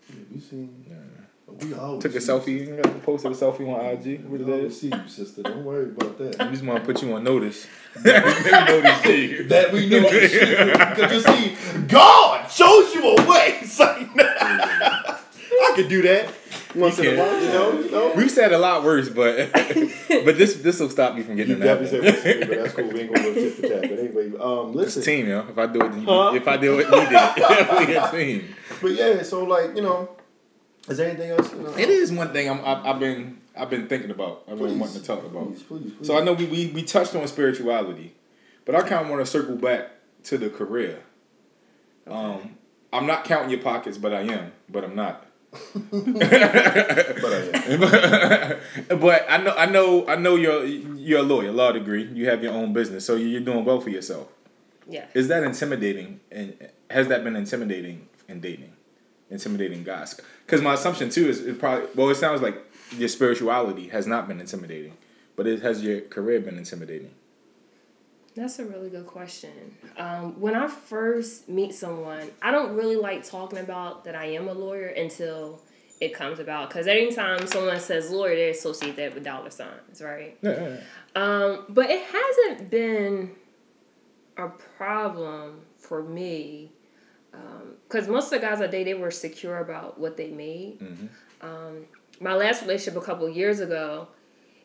Yeah, you seen? Yeah. We always took a selfie. You posted a selfie on I G. What did that see you, sister? Don't worry about that. We just want to put you on notice. That we noticed you. That we noticed you. Because you see, God shows you a way. It's like, nah. could do that once in a while. You know, you know? We've said a lot worse, but but this this will stop me from getting. You definitely said worse to me, but that's cool. We ain't gonna go tip for tap. But anyway, um, listen, it's a team, yo. If I do it, you, huh? if I do it, you did it. We a team. But yeah, so like you know, is there anything else? You know? It is one thing I'm, I've, I've been I've been thinking about. I've been please, wanting to talk about. Please, please, please. So I know we, we we touched on spirituality, but I kind of want to circle back to the career. Okay. Um, I'm not counting your pockets, but I am. But I'm not. but I am. But I know, I know, I know. You're you're a lawyer, law degree. You have your own business, so you're doing well for yourself. Yeah. Is that intimidating? And has that been intimidating in dating? Intimidating guys? Because my assumption too is it probably. Well, it sounds like your spirituality has not been intimidating, but it has your career been intimidating? That's a really good question. Um, when I first meet someone, I don't really like talking about that I am a lawyer until it comes about. Because anytime someone says lawyer, they associate that with dollar signs, right? Yeah. Um, but it hasn't been a problem for me. Because um, most of the guys I date, they were secure about what they made. Mm-hmm. Um, my last relationship a couple of years ago,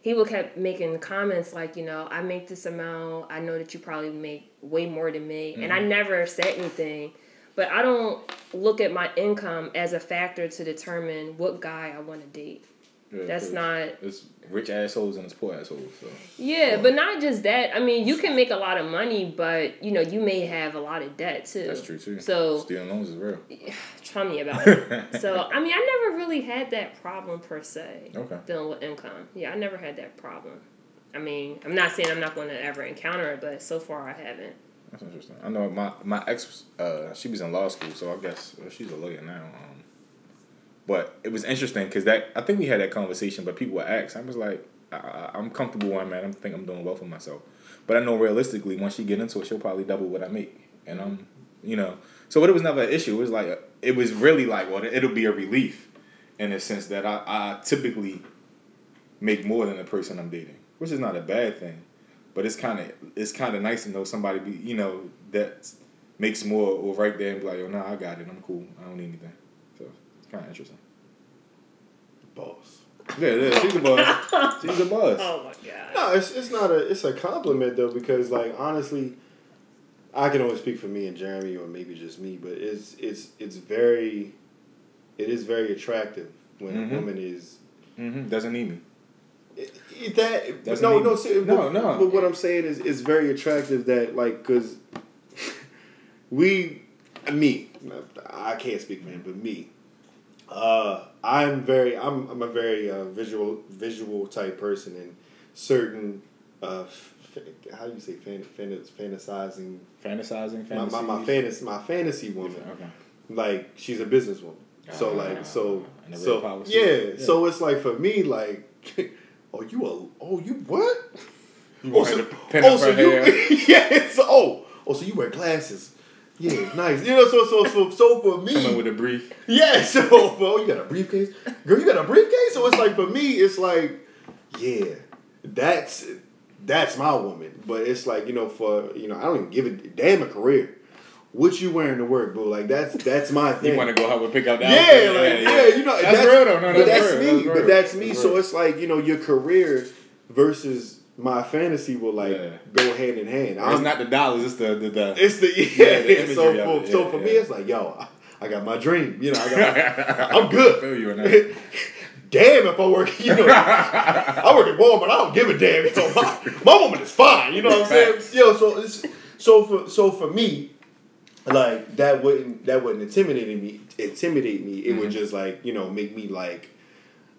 he would kept making comments like, you know, I make this amount. I know that you probably make way more than me. Mm-hmm. And I never said anything. But I don't look at my income as a factor to determine what guy I want to date. Yeah, That's not... It's rich assholes and it's poor assholes. So. Yeah, yeah, but not just that. I mean, you can make a lot of money, but, you know, you may have a lot of debt, too. That's true, too. So stealing loans is real. Tell me about it. So, I mean, I never really had that problem, per se. Okay. Dealing with income. Yeah, I never had that problem. I mean, I'm not saying I'm not going to ever encounter it, but so far I haven't. That's interesting. I know my, my ex, uh, she was in law school, so I guess well, she's a lawyer now, um... But it was interesting because that I think we had that conversation, but people were asked. I was like, I, I'm comfortable where I'm at. I think I'm doing well for myself. But I know realistically, once she get into it, she'll probably double what I make. And I'm, you know. So it was never an issue. It was like, it was really like, well, it'll be a relief in the sense that I, I typically make more than the person I'm dating, which is not a bad thing. But it's kind of it's kind of nice to know somebody, be, you know, that makes more or right there and be like, oh, no, nah, I got it. I'm cool. I don't need anything. Kind of interesting. Boss. Yeah, yeah, she's a boss. She's a boss. Oh my god. No, it's it's not a it's a compliment though because like honestly, I can only speak for me and Jeremy or maybe just me, but it's it's it's very, it is very attractive when mm-hmm. a woman is mm-hmm. doesn't need me. It, it, that doesn't no need no see, no but, no. But what I'm saying is it's very attractive that like because we me I can't speak for him but me. Uh, I'm very, I'm, I'm a very uh, visual, visual type person, and certain, uh, f- how do you say, fan, fan, fantasizing, fantasizing, my, my, my fantasy, my fantasy woman, okay. Like she's a businesswoman, uh, so like, so, uh, so yeah, yeah, so it's like for me, like, oh you a, oh you what? You oh, so, oh, so you, yes, oh, oh so you wear glasses. Yeah, nice. You know, so so so so for me, someone with a brief. Yeah, so oh, you got a briefcase, girl. You got a briefcase. So it's like for me, it's like, yeah, that's that's my woman. But it's like you know, for you know, I don't even give a damn a career. What you wearing to work, boo? Like that's that's my thing. You want to go out and pick out the outfit? Yeah, like, yeah, yeah, you know, that's, that's real though. No, no, but that's real. me. That's but that's me. That's so it's like you know, your career versus. My fantasy will like yeah. go hand in hand. It's I'm, not the dollars, it's the the, the it's the yeah. yeah the so for, yeah, so for yeah. me, it's like yo, I, I got my dream. You know, I got, I'm good. Feel you or not. Damn, if I work, you know, I work at Walmart. I don't give a damn. So my, my woman is fine. You know what I'm saying? Yo, so it's, so for so for me, like that wouldn't that wouldn't intimidate me. Intimidate me. It mm-hmm. would just like you know make me like.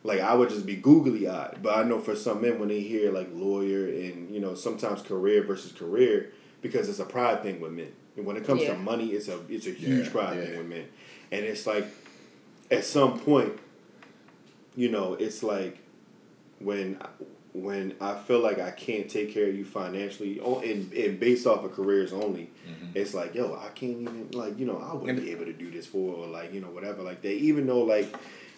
Like, I would just be googly-eyed. But I know for some men, when they hear, like, lawyer and, you know, sometimes career versus career, because it's a pride thing with men. And when it comes yeah. to money, it's a it's a huge yeah, pride yeah. thing with men. And it's like, at some point, you know, it's like, when when I feel like I can't take care of you financially, and, and based off of careers only, mm-hmm. it's like, yo, I can't even, like, you know, I wouldn't and be able to do this for, or, like, you know, whatever, like that. Even though, like...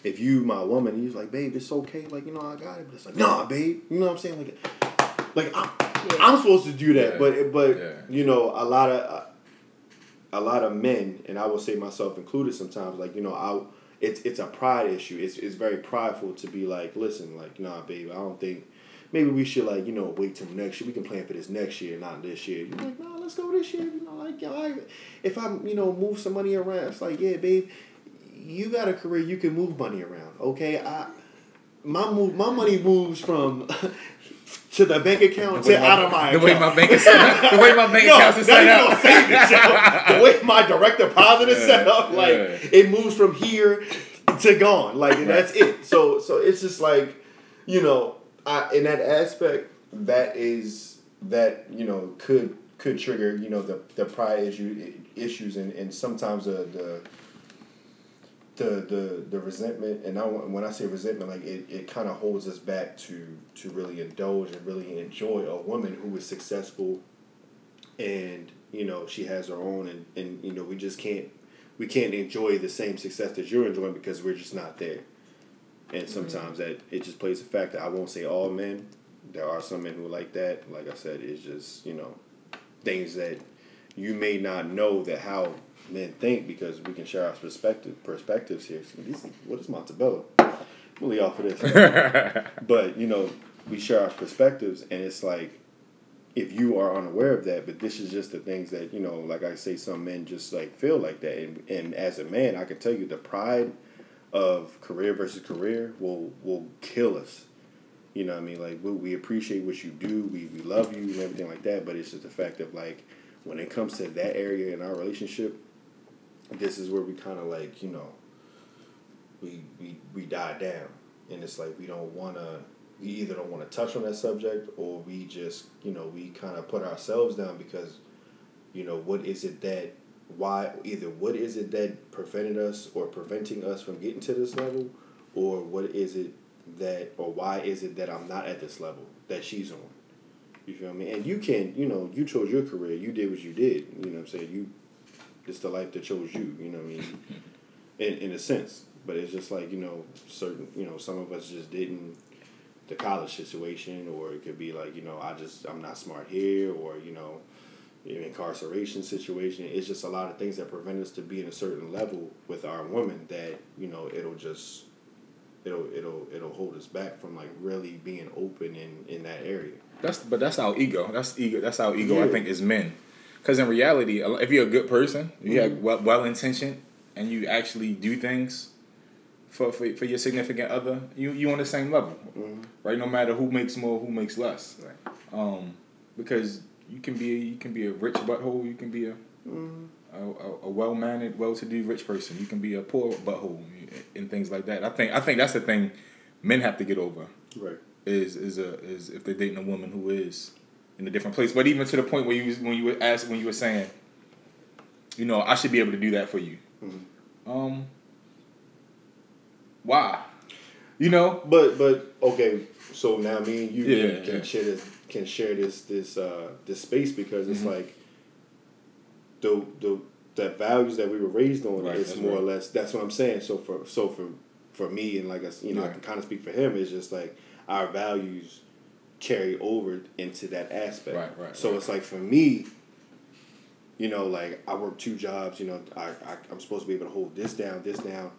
If you, my woman, you're like, babe, it's okay. Like, you know, I got it. But it's like, nah, babe. You know what I'm saying? Like, like I'm, yeah. I'm supposed to do that. Yeah. But, but yeah. you know, a lot of a lot of men, and I will say myself included sometimes, like, you know, I it's it's a pride issue. It's it's very prideful to be like, listen, like, nah, babe, I don't think, maybe we should, like, you know, wait till next year. We can plan for this next year, not this year. You're like, nah, let's go this year. You know, like, I, if I, you know, move some money around, it's like, yeah, babe, you got a career, you can move money around, okay? I, my move, my money moves from... to the bank account, to out of my account. The way my bank is set up. The way my bank account is set up. The way my direct deposit is set up, like, it moves from here to gone. Like, and that's it. So so it's just like, you know, I, in that aspect, that is, that, you know, could could trigger, you know, the, the pride issue, issues and, and sometimes the... the The, the the resentment, and I, when I say resentment, like it, it kind of holds us back to to really indulge and really enjoy a woman who is successful, and you know she has her own, and, and you know we just can't we can't enjoy the same success that you're enjoying because we're just not there, and sometimes mm-hmm. that it just plays a factor. I won't say all men. There are some men who are like that. Like I said, it's just, you know, things that you may not know that how. Men think, because we can share our perspective perspectives here. So these, what is Montebello? Really off of this, but you know we share our perspectives, and it's like if you are unaware of that, but this is just the things that, you know. Like I say, some men just like feel like that, and and as a man, I can tell you the pride of career versus career will will kill us. You know what I mean? Like we we appreciate what you do, we we love you and everything like that, but it's just the fact of like when it comes to that area in our relationship. This is where we kind of like, you know, we we we die down, and it's like we don't want to, we either don't want to touch on that subject, or we just, you know, we kind of put ourselves down because, you know, what is it that, why, either what is it that prevented us or preventing us from getting to this level, or what is it that, or why is it that I'm not at this level that she's on? You feel me? And you can, you know, you chose your career, you did what you did, you know what I'm saying, you it's the life that chose you, you know what I mean, in in a sense. But it's just like, you know, certain, you know, some of us just didn't, the college situation, or it could be like, you know, I just, I'm not smart here, or, you know, an incarceration situation. It's just a lot of things that prevent us to be in a certain level with our women that, you know, it'll just, it'll, it'll, it'll hold us back from like really being open in, in that area. That's, but that's our ego. That's ego. That's our ego, yeah. I think, as men. Because in reality, if you're a good person, you mm-hmm. have well, well-intentioned, and you actually do things for, for, for your significant other, you you on the same level, mm-hmm. right? No matter who makes more, who makes less, right. um, because you can be you can be a rich butthole, you can be a mm-hmm. a, a, a well-mannered, well-to-do rich person, you can be a poor butthole, and things like that. I think I think that's the thing men have to get over. Right. Is is a is if they're dating a woman who is. In a different place, but even to the point where you when you were asked when you were saying, you know, I should be able to do that for you. Mm-hmm. Um, why? You know, but but okay. So now me and you yeah, can, can yeah. share this can share this this uh, this space because it's mm-hmm. like the the the values that we were raised on. Right, it's more right. or less that's what I'm saying. So for so for for me and like I, you know right. I can kind of speak for him. It's just like our values. Carry over into that aspect. Right, right. So right. It's like for me, you know, like I work two jobs, you know, I, I, I'm supposed to be able to hold this down, this down.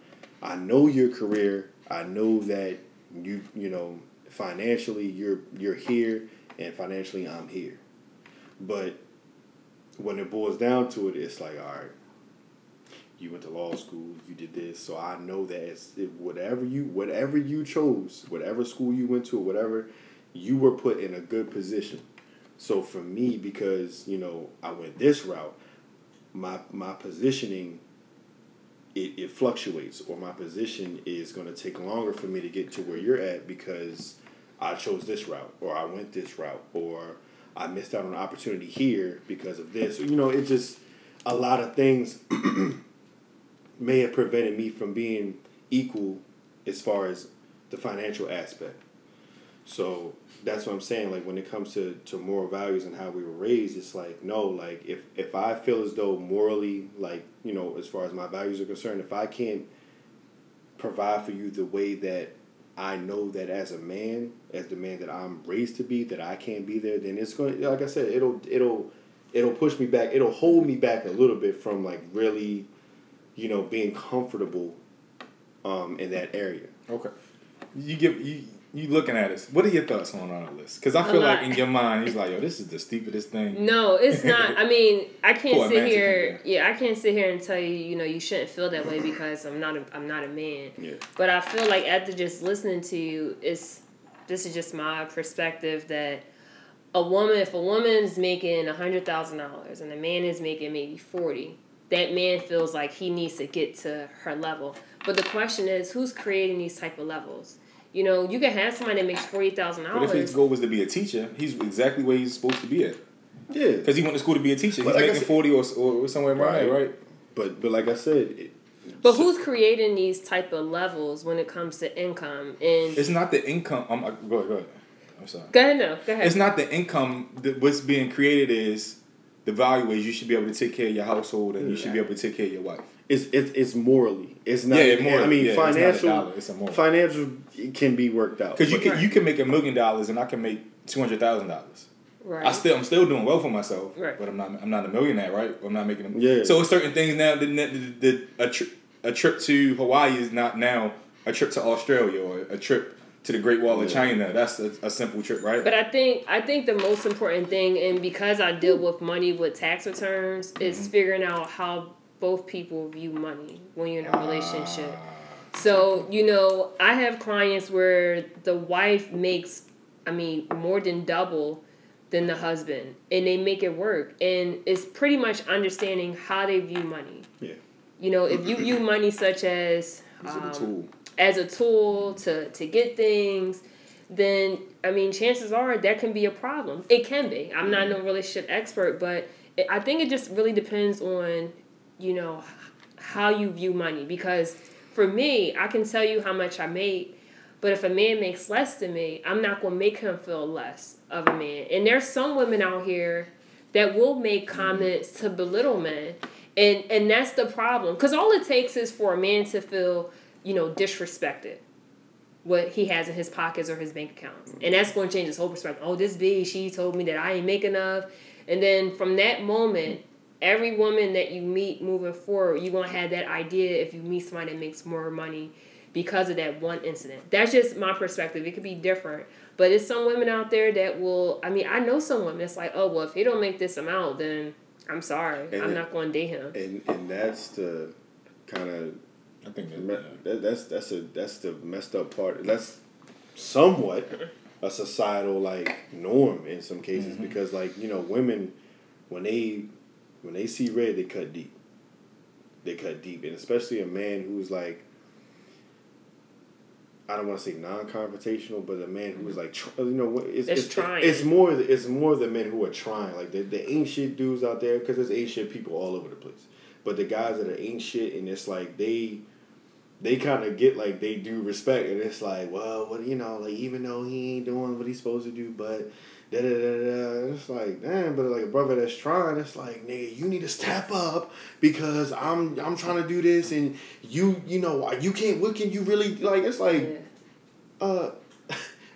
I know your career. I know that you, you know, financially you're, you're here and financially I'm here. But when it boils down to it, it's like, all right, you went to law school, you did this. So I know that it's, it, whatever you, whatever you chose, whatever school you went to, or whatever, you were put in a good position. So for me, because, you know, I went this route, my my positioning, it, it fluctuates, or my position is going to take longer for me to get to where you're at because I chose this route, or I went this route, or I missed out on an opportunity here because of this. You know, it just, a lot of things may have prevented me from being equal as far as the financial aspect. So that's what I'm saying. Like when it comes to, to moral values and how we were raised, it's like, no, like if, if I feel as though morally, like, you know, as far as my values are concerned, if I can't provide for you the way that I know that as a man, as the man that I'm raised to be, that I can't be there, then it's going to, like I said, it'll, it'll, it'll push me back. It'll hold me back a little bit from like really, you know, being comfortable um, in that area. Okay. You give you you looking at us. What are your thoughts on all this? Because I feel like in your mind, he's like, yo, this is the stupidest thing. No, it's not. I mean, I can't sit here. Yeah, I can't sit here and tell you, you know, you shouldn't feel that way because I'm not a, I'm not a man. Yeah. But I feel like after just listening to you, it's this is just my perspective that a woman, if a woman's making one hundred thousand dollars and a man is making maybe forty, that man feels like he needs to get to her level. But the question is, who's creating these type of levels? You know, you can have somebody that makes forty thousand dollars. But if his goal was to be a teacher, he's exactly where he's supposed to be at. Yeah. Because he went to school to be a teacher. But he's like making said, forty or, or somewhere around right. there, right? But, but like I said... It, but so, who's creating these type of levels when it comes to income? And it's not the income... I'm, go ahead, go ahead. I'm sorry. Go ahead, no. Go ahead. It's not the income. That what's being created is the value is you should be able to take care of your household and yeah. you should be able to take care of your wife. It's it's it's morally. It's not. Yeah, morally, I mean, yeah, financial. It's, it's financial can be worked out because you can right. you can make a million dollars and I can make two hundred thousand dollars. Right. I still I'm still doing well for myself. Right. But I'm not I'm not a millionaire. Right. I'm not making. A, yeah. So it's certain things now. The, the, the a trip a trip to Hawaii is not now a trip to Australia or a trip to the Great Wall yeah. of China. That's a, a simple trip, right? But I think I think the most important thing, and because I deal with money with tax returns, mm-hmm. is figuring out how both people view money when you're in a relationship. Ah. So, you know, I have clients where the wife makes, I mean, more than double than the husband, and they make it work. And it's pretty much understanding how they view money. Yeah. You know, if you view money such as... Um, a tool? as a tool to, to get things, then, I mean, chances are that can be a problem. It can be. I'm not no relationship expert, but it, I think it just really depends on, you know, how you view money. Because for me, I can tell you how much I make, but if a man makes less than me, I'm not going to make him feel less of a man. And there's some women out here that will make comments to belittle men, and, and that's the problem. Because all it takes is for a man to feel... you know, disrespected what he has in his pockets or his bank accounts. And that's going to change his whole perspective. Oh, this bitch, she told me that I ain't make enough. And then from that moment, every woman that you meet moving forward, you're going to have that idea if you meet somebody that makes more money because of that one incident. That's just my perspective. It could be different. But it's some women out there that will, I mean, I know some women that's like, oh, well, if he don't make this amount, then I'm sorry. And I'm it, not going to date him. And, and that's the kind of... I think that, that, that's that's a that's the messed up part. That's somewhat a societal like norm in some cases mm-hmm. because like you know women when they when they see red they cut deep. They cut deep, and especially a man who's like I don't want to say non-confrontational, but a man who's like tr- you know it's it's, it's trying. It's more it's more the men who are trying like the the ain't shit dudes out there because there's ain't shit people all over the place. But the guys that are ain't shit, and it's like they, they kind of get like they do respect, and it's like, well, what you know, like even though he ain't doing what he's supposed to do, but da da da da, it's like, damn, but like a brother that's trying, it's like, nigga, you need to step up because I'm I'm trying to do this, and you you know you can't. What can you really like? It's like, uh,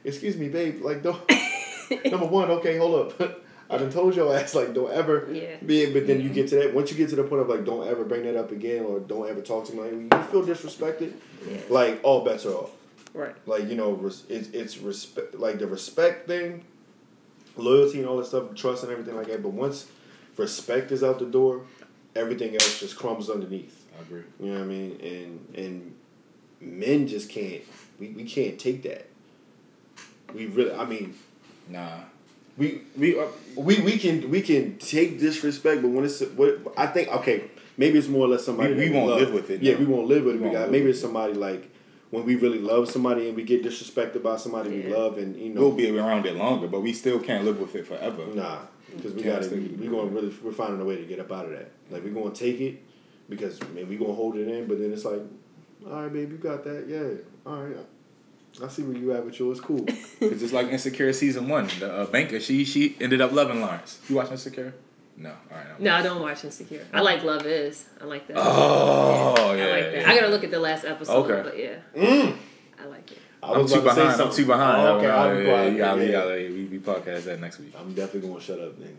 excuse me, babe. Like don't. Number one, okay, hold up. I done told your ass, like, don't ever yeah. be it. But then you get to that. Once you get to the point of, like, don't ever bring that up again or don't ever talk to me. Like, when you feel disrespected, yeah. like, all bets are off. Right. Like, you know, res- it's, it's respect, like, the respect thing, loyalty and all that stuff, trust and everything like that. But once respect is out the door, everything else just crumbs underneath. I agree. You know what I mean? And and men just can't. We, we can't take that. We really, I mean. Nah. We we are, we we can we can take disrespect, but when it's what I think okay maybe it's more or less somebody we, we won't love. live with it. Yeah, no. we won't live with it. We, we got maybe it's somebody like when we really love somebody and we get disrespected by somebody yeah. we love and you know we'll be around it longer, but we still can't live with it forever. Nah, because we got we, we going really we're finding a way to get up out of that. Like we're gonna take it because man, we gonna hold it in, but then it's like, all right, babe, you got that, yeah, all right. I see where you at with yours. Cool. It's just like Insecure season one. The uh, banker, she she ended up loving Lawrence. You watch Insecure? No. All right. I'm no, watching. I don't watch Insecure. I like Love Is. I like that. Oh, yeah. yeah I like that. Yeah. I got to look at the last episode. Okay. But yeah. Mm. I like it. I was I'm too behind. Say I'm too behind. Oh, okay. I'll right. be quiet. Yeah, yeah, yeah. We, we podcast that next week. I'm definitely going to shut up, nigga.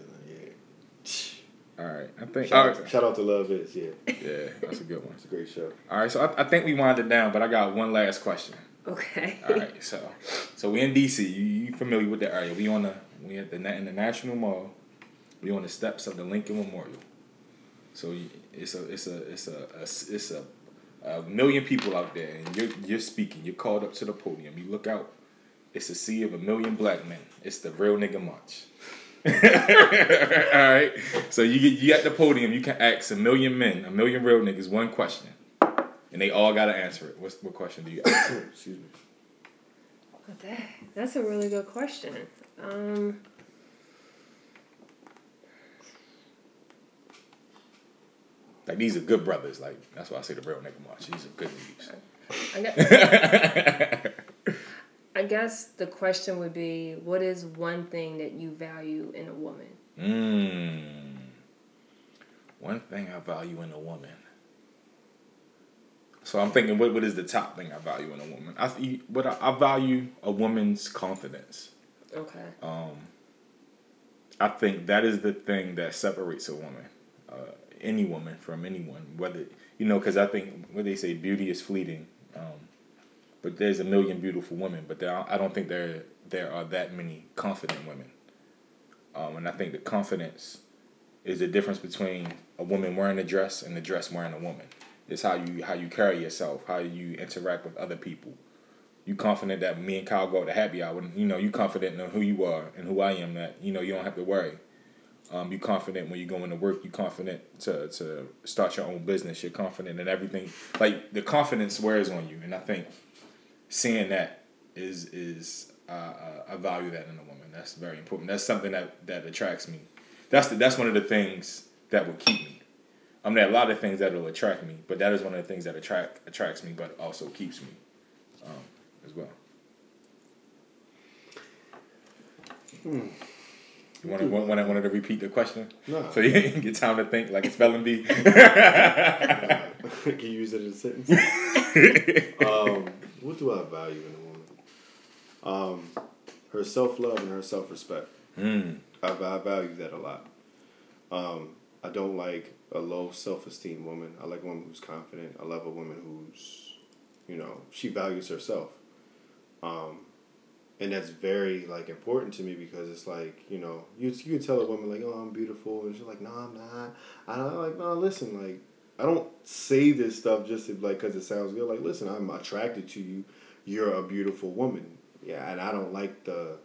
Yeah. All right. I think shout, all right. shout out to Love Is, yeah. Yeah, that's a good one. It's a great show. All right, so I, I think we wound it down, but I got one last question. Okay. All right, so so we in D C. You, you familiar with the area? We on the we at the in the National Mall. We on the steps of the Lincoln Memorial. So it's a it's a it's a, a it's a, a million people out there, and you're you're speaking. You're called up to the podium. You look out. It's a sea of a million black men. It's the Real Nigga March. All right. So you get you at the podium. You can ask a million men, a million real niggas, one question, and they all gotta answer it. What's what question do you ask? Excuse me. Oh, that, that's a really good question. Um, like these are good brothers. Like that's why I say the Real Nigga March. These are good niggas. I guess the question would be, what is one thing that you value in a woman? Mm. One thing I value in a woman. So I'm thinking, what what is the top thing I value in a woman? I what I, I value a woman's confidence. Okay. Um. I think that is the thing that separates a woman, uh, any woman from anyone. Whether you know, because I think what they say, beauty is fleeting. Um. But there's a million beautiful women, but there are, I don't think there there are that many confident women. Um, and I think the confidence is the difference between a woman wearing a dress and the dress wearing a woman. It's how you how you carry yourself, how you interact with other people. You confident that me and Kyle go to happy hour, you know, you confident in who you are and who I am, that you know you don't have to worry. Um, you confident when you go into work. You confident to to start your own business. You're confident in everything. Like the confidence wears on you, and I think. Seeing that is is uh, I value that in a woman. That's very important. That's something that, that attracts me. That's the, that's one of the things that will keep me. I mean, there are a lot of things that will attract me, but that is one of the things that attract attracts me, but also keeps me um, as well. Hmm. You want to want, want, want to repeat the question? No. So you can get time to think like a spelling bee. Can you use it in a sentence? um... What do I value in a woman? Um, her self-love and her self-respect. Mm. I, I value that a lot. Um, I don't like a low self-esteem woman. I like a woman who's confident. I love a woman who's, you know, she values herself. Um, and that's very, like, important to me because it's like, you know, you you can tell a woman, like, oh, I'm beautiful. And she's like, no, I'm not. I don't like, no, listen, like. I don't say this stuff just to, like because it sounds good. Like, listen, I'm attracted to you. You're a beautiful woman. Yeah, and I don't like the,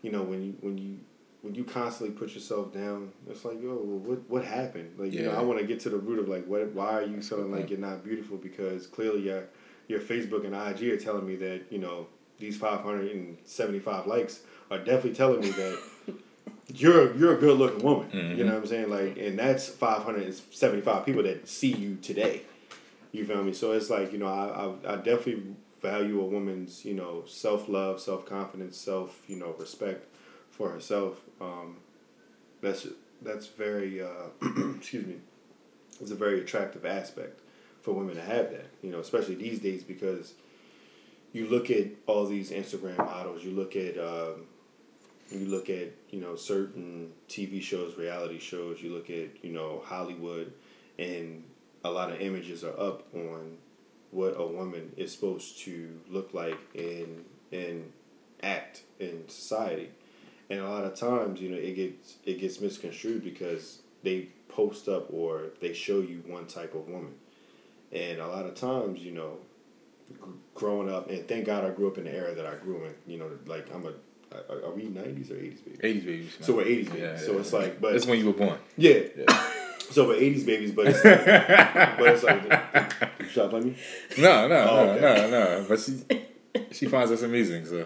you know, when you when you when you constantly put yourself down. It's like, yo, what what happened? Like, yeah. You know, I want to get to the root of like, what? Why are you feeling like you're not beautiful? Because clearly, your your Facebook and I G are telling me that you know these five hundred seventy-five likes are definitely telling me that. You're you're a good looking woman. Mm-hmm. You know what I'm saying? Like, and that's five hundred seventy-five people that see you today. You feel me? So it's like, you know, I I, I definitely value a woman's, you know, self love, self confidence, self, you know, respect for herself. Um, that's that's very uh, excuse me. It's a very attractive aspect for women to have that. You know, especially these days because you look at all these Instagram models. You look at. Um, You look at, you know, certain T V shows, reality shows, you look at, you know, Hollywood, and a lot of images are up on what a woman is supposed to look like and and act in society. And a lot of times, you know, it gets it gets misconstrued because they post up or they show you one type of woman. And a lot of times, you know, growing up, and thank God I grew up in the era that I grew in, you know, like I'm a Are we nineties or eighties babies? eighties babies. So we're eighties babies. Yeah, yeah, so it's yeah. like... but that's when you were born. Yeah. yeah. So we're eighties babies, but it's like... but it's like... You shot by me? No, no, oh, no, okay. no, no. But she she finds us amazing, so... All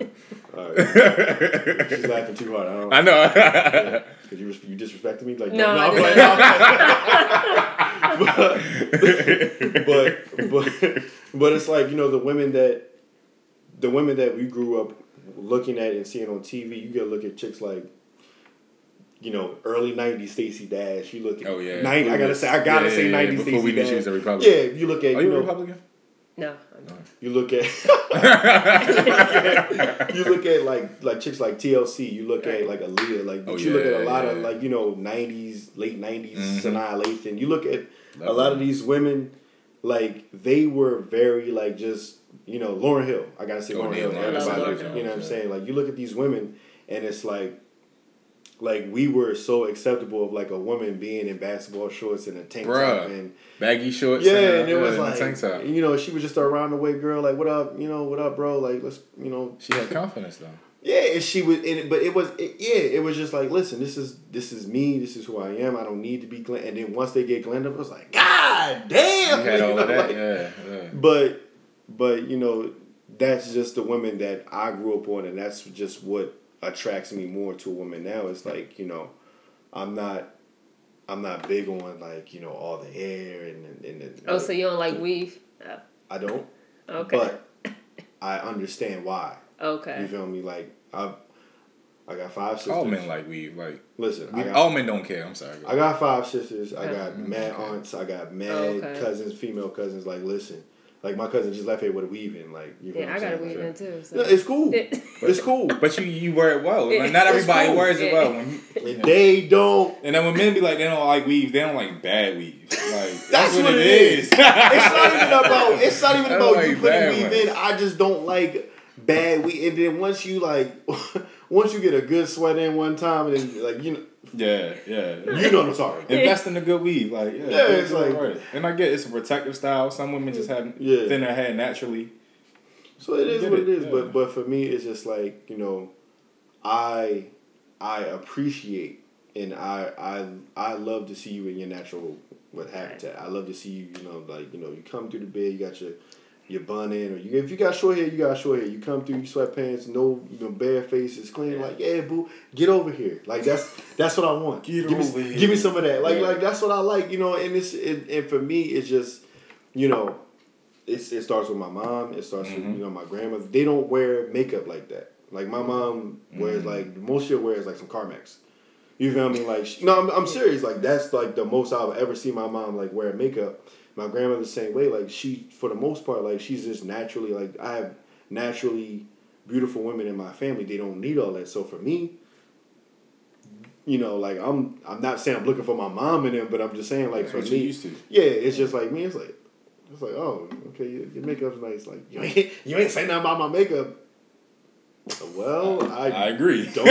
right. She's laughing too hard. I don't know. I know. Yeah. Cause you, you disrespected me? Like, no, no I'm like... No, but, but, but, but it's like, you know, the women that... The women that we grew up... looking at and seeing on T V, you gotta look at chicks like, you know, early nineties Stacey Dash. You look at oh yeah, ninety, I gotta say, I gotta yeah, say nineties yeah, yeah. Stacey Dash. Before we knew she was a Republican. Yeah, you look at. Are you, you know, a Republican? No, I'm not. You look at you look at like like chicks like T L C. You look at like Aaliyah. Like, but oh, you yeah, look at a lot yeah. of like you know nineties, late nineties, mm-hmm. Sanaa Lathan. You look at Love a lot them. Of these women, like they were very like just you know Lauryn Hill. I gotta say oh, Lauryn Hill. Everybody, you know what I'm saying? Like you look at these women, and it's like. Like, we were so acceptable of, like, a woman being in basketball shorts and a tank Bruh. top. And baggy shorts. Yeah, and, and it was, like, tank top. You know, she was just a round-the-way girl. Like, what up? You know, what up, bro? Like, let's, you know. She had confidence, though. Yeah, and she was, and, but it was, it, yeah, it was just like, listen, this is this is me. This is who I am. I don't need to be glammed. And then once they get glammed up, it was like, God damn! You had all you know, that, like, yeah, yeah. But, but, you know, that's just the women that I grew up on, and that's just what attracts me more to a woman now. It's like, you know, I'm not I'm not big on like, you know, all the hair and, and, and oh, so you don't like weave? No. I don't. Okay. But I understand why. Okay. You feel me? Like I I got five sisters. All men like weave. Like listen, we, I got, all men don't care. I'm sorry. I got five sisters. I got mm-hmm. mad aunts. I got mad okay. cousins, female cousins. Like listen. Like, my cousin just left here with a weave in. Like, you know yeah, I got a weave in, too. So. No, it's cool. It's cool. But you, you wear it well. Like, not everybody cool. wears it well. When you, you know. They don't. And then when men be like, they don't like weave, they don't like bad weaves. Like, that's, that's what, what it is. is. It's not even about, it's not even about like you putting weave ones. in. I just don't like bad weave. And then once you, like, once you get a good sweat in one time, and then, like, you know. Yeah, yeah. You know what I'm talking about. Invest in a good weave. Like, yeah, yeah it's like... Right. And I get it. It's a protective style. Some women just have yeah. thinner hair naturally. So it is what it, it is. Yeah. But but for me, it's just like, you know, I I appreciate and I I I love to see you in your natural what habitat. I love to see you, you know, like, you know, you come through the bed, you got your, your bun in, or you, if you got short hair, you got short hair. You come through, you sweatpants, no, you know, bare face is clean. Yeah. Like, yeah, boo, get over here. Like, that's that's what I want. Get give over me, here. Give me some of that. Like, yeah. like that's what I like, you know. And it's it, and for me, it's just, you know, it's it starts with my mom. It starts mm-hmm. with you know my grandmother. They don't wear makeup like that. Like my mom mm-hmm. wears like most she wears like some Carmex. You feel me? Like she, no, I'm, I'm serious. Like that's like the most I've ever seen my mom like wear makeup. My grandmother the same way, like she, for the most part, like she's just naturally, like I have naturally beautiful women in my family. They don't need all that. So for me, you know, like I'm, I'm not saying I'm looking for my mom in them, but I'm just saying like yeah, for me, used to. yeah, it's just like me. It's like, it's like, oh, okay, your makeup's nice. Like you ain't, you ain't saying nothing about my makeup. Well, I, I agree. Don't.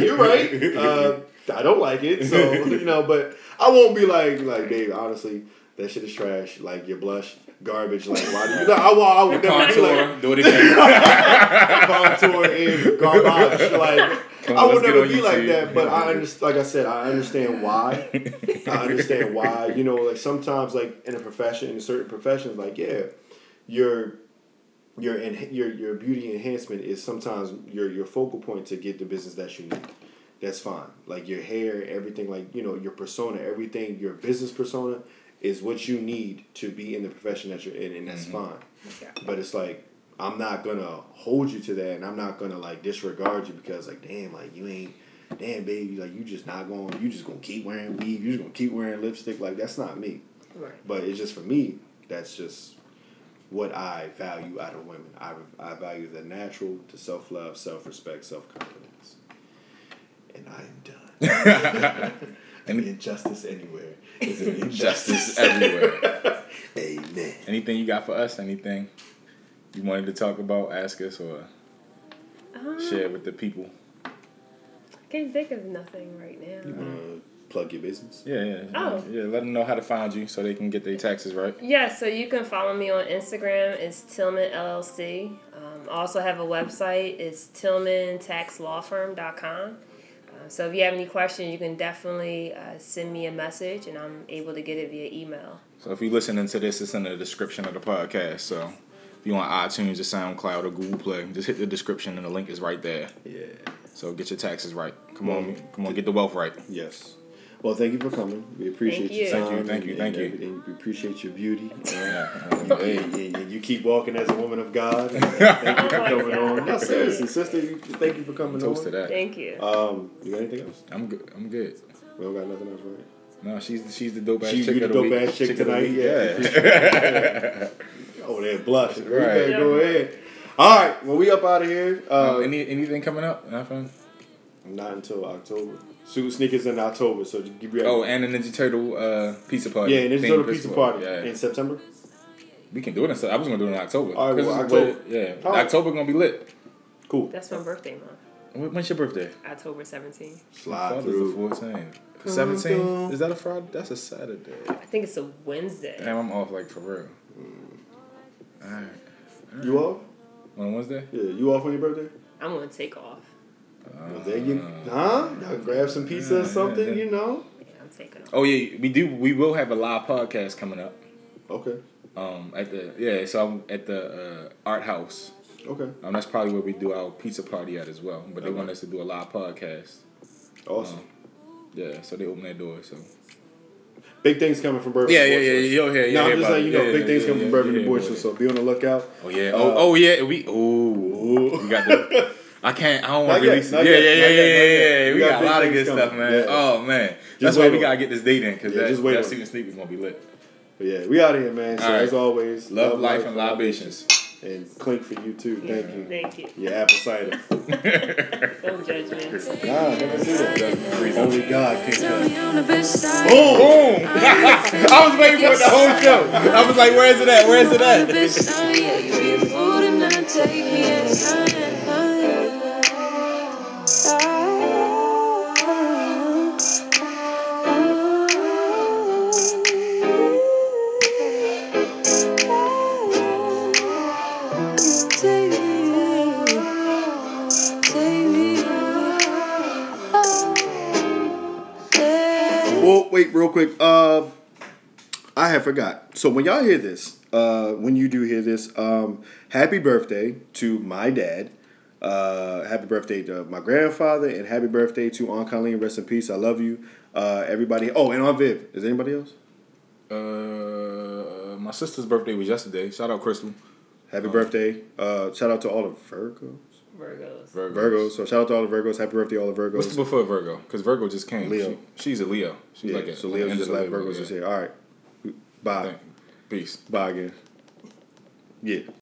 You're right. Uh, I don't like it, so you know, but I won't be like like babe, honestly, that shit is trash. Like your blush, garbage, like why do you know I want I would your never contour, be like do it again. Contour is garbage, like on, I would never be YouTube. Like that, but yeah, I understand like I said, I understand why. I understand why, you know, like sometimes like in a profession, in certain professions, like yeah, your your and your your beauty enhancement is sometimes your your focal point to get the business that you need. That's fine. Like your hair, everything, like, you know, your persona, everything, your business persona is what you need to be in the profession that you're in, and that's mm-hmm. fine. Okay. But it's like, I'm not going to hold you to that, and I'm not going to, like, disregard you because, like, damn, like, you ain't, damn, baby, like, you just not going, you just going to keep wearing weave, you just going to keep wearing lipstick. Like, that's not me. Right. But it's just for me, that's just what I value out of women. I, I value the natural, the self-love, self-respect, self-confidence. And I am done. Any injustice anywhere is an injustice everywhere. Amen. Anything you got for us? Anything you wanted to talk about, ask us, or um, share with the people? I can't think of nothing right now. You want to plug your business? Yeah, yeah. Oh. Yeah, let them know how to find you so they can get their taxes right. Yeah, so you can follow me on Instagram. It's Tillman L L C. Um, I also have a website. It's Tillman Tax Law Firm dot com. So if you have any questions, you can definitely uh, send me a message, and I'm able to get it via email. So if you're listening to this, it's in the description of the podcast. So if you're on iTunes or SoundCloud or Google Play, just hit the description, and the link is right there. Yeah. So get your taxes right. Come well, on, come on, get the wealth right. Yes. Well, thank you for coming. We appreciate your time. Thank you, thank you, thank you. And we appreciate your beauty. And, and, and, and, and you keep walking as a woman of God. And, and thank you for coming on. No, seriously, sister, thank you for coming on. Toast to that. Thank you. Um, you got anything else? I'm good. I'm good. We don't got nothing else, right? No, she's she's the dope ass chick. She's the dope ass chick tonight. Yeah. Oh, they're blushing. Right. We better go ahead. All right. Well, we up out of here. Uh, um, any anything coming up? Nothing. Not until October. Suit Sneakers in October. So just give you. Oh, and a Ninja Turtle uh, pizza party. Yeah, Ninja Turtle pizza party yeah. in September. We can do it in September. I was gonna do it in October. All right, well, October. Lit. Yeah, oh. October gonna be lit. Cool. That's my birthday month. When's your birthday? October seventeenth. Slide through. fourteen. seventeen? Is that a Friday? That's a Saturday. I think it's a Wednesday. Damn, I'm off like for real. Mm. All right. All right. You off? On Wednesday? Yeah, you off on your birthday? I'm going to take off. Uh, well, then you, huh? Y'all grab some pizza yeah, or something, yeah, yeah. you know? Yeah, I'm taking off. Oh, yeah, we do. We will have a live podcast coming up. Okay. Um, at the Yeah, so I'm at the uh, Art House. Okay. Um, that's probably where we do our pizza party at as well. But they okay. want us to do a live podcast. Awesome. Um, yeah, so they open their door. So big things coming from Bourbon. Yeah, yeah, yeah, yeah, yeah. yeah no, I'm just saying, you know, yeah, big yeah, things yeah, coming yeah, from Bourbon yeah, Abortion. Yeah. So be on the lookout. Oh yeah. Uh, oh, oh yeah. We oh we got the. I can't. I don't want to release. Yet, yeah, yet, yeah, yeah, yeah, yeah, yeah. We, we got, got a lot of good coming. stuff, man. Yeah. Oh man, just that's why we on. gotta get this date in because yeah, that, that Secret Sneak is gonna be lit. But yeah, we out of here, man. So as always, love, life, and libations. And clink for you too. Thank yeah. you. Thank you. Your apple cider. No judgment. God, never do that. Only God can judge. Boom! Boom! I was waiting for it the whole show. I was like, where's it at? Where's it at? Wait, real quick. Uh, I have forgot. So when y'all hear this, uh, when you do hear this, um, happy birthday to my dad. Uh, happy birthday to my grandfather, and happy birthday to Aunt Colleen. Rest in peace. I love you, uh, everybody. Oh, and Aunt Viv. Is anybody else? Uh, my sister's birthday was yesterday. Shout out, Crystal. Happy um, birthday. Uh, shout out to all the Virgos. Virgos. Virgos. Virgos. So shout out to all the Virgos. Happy birthday to all the Virgos. What's before Virgo? Because Virgo just came. Leo. She, she's a Leo. She's yeah, like a, so Leo's like just like Virgo's yeah. just here. All right. Bye. Peace. Bye again. Yeah.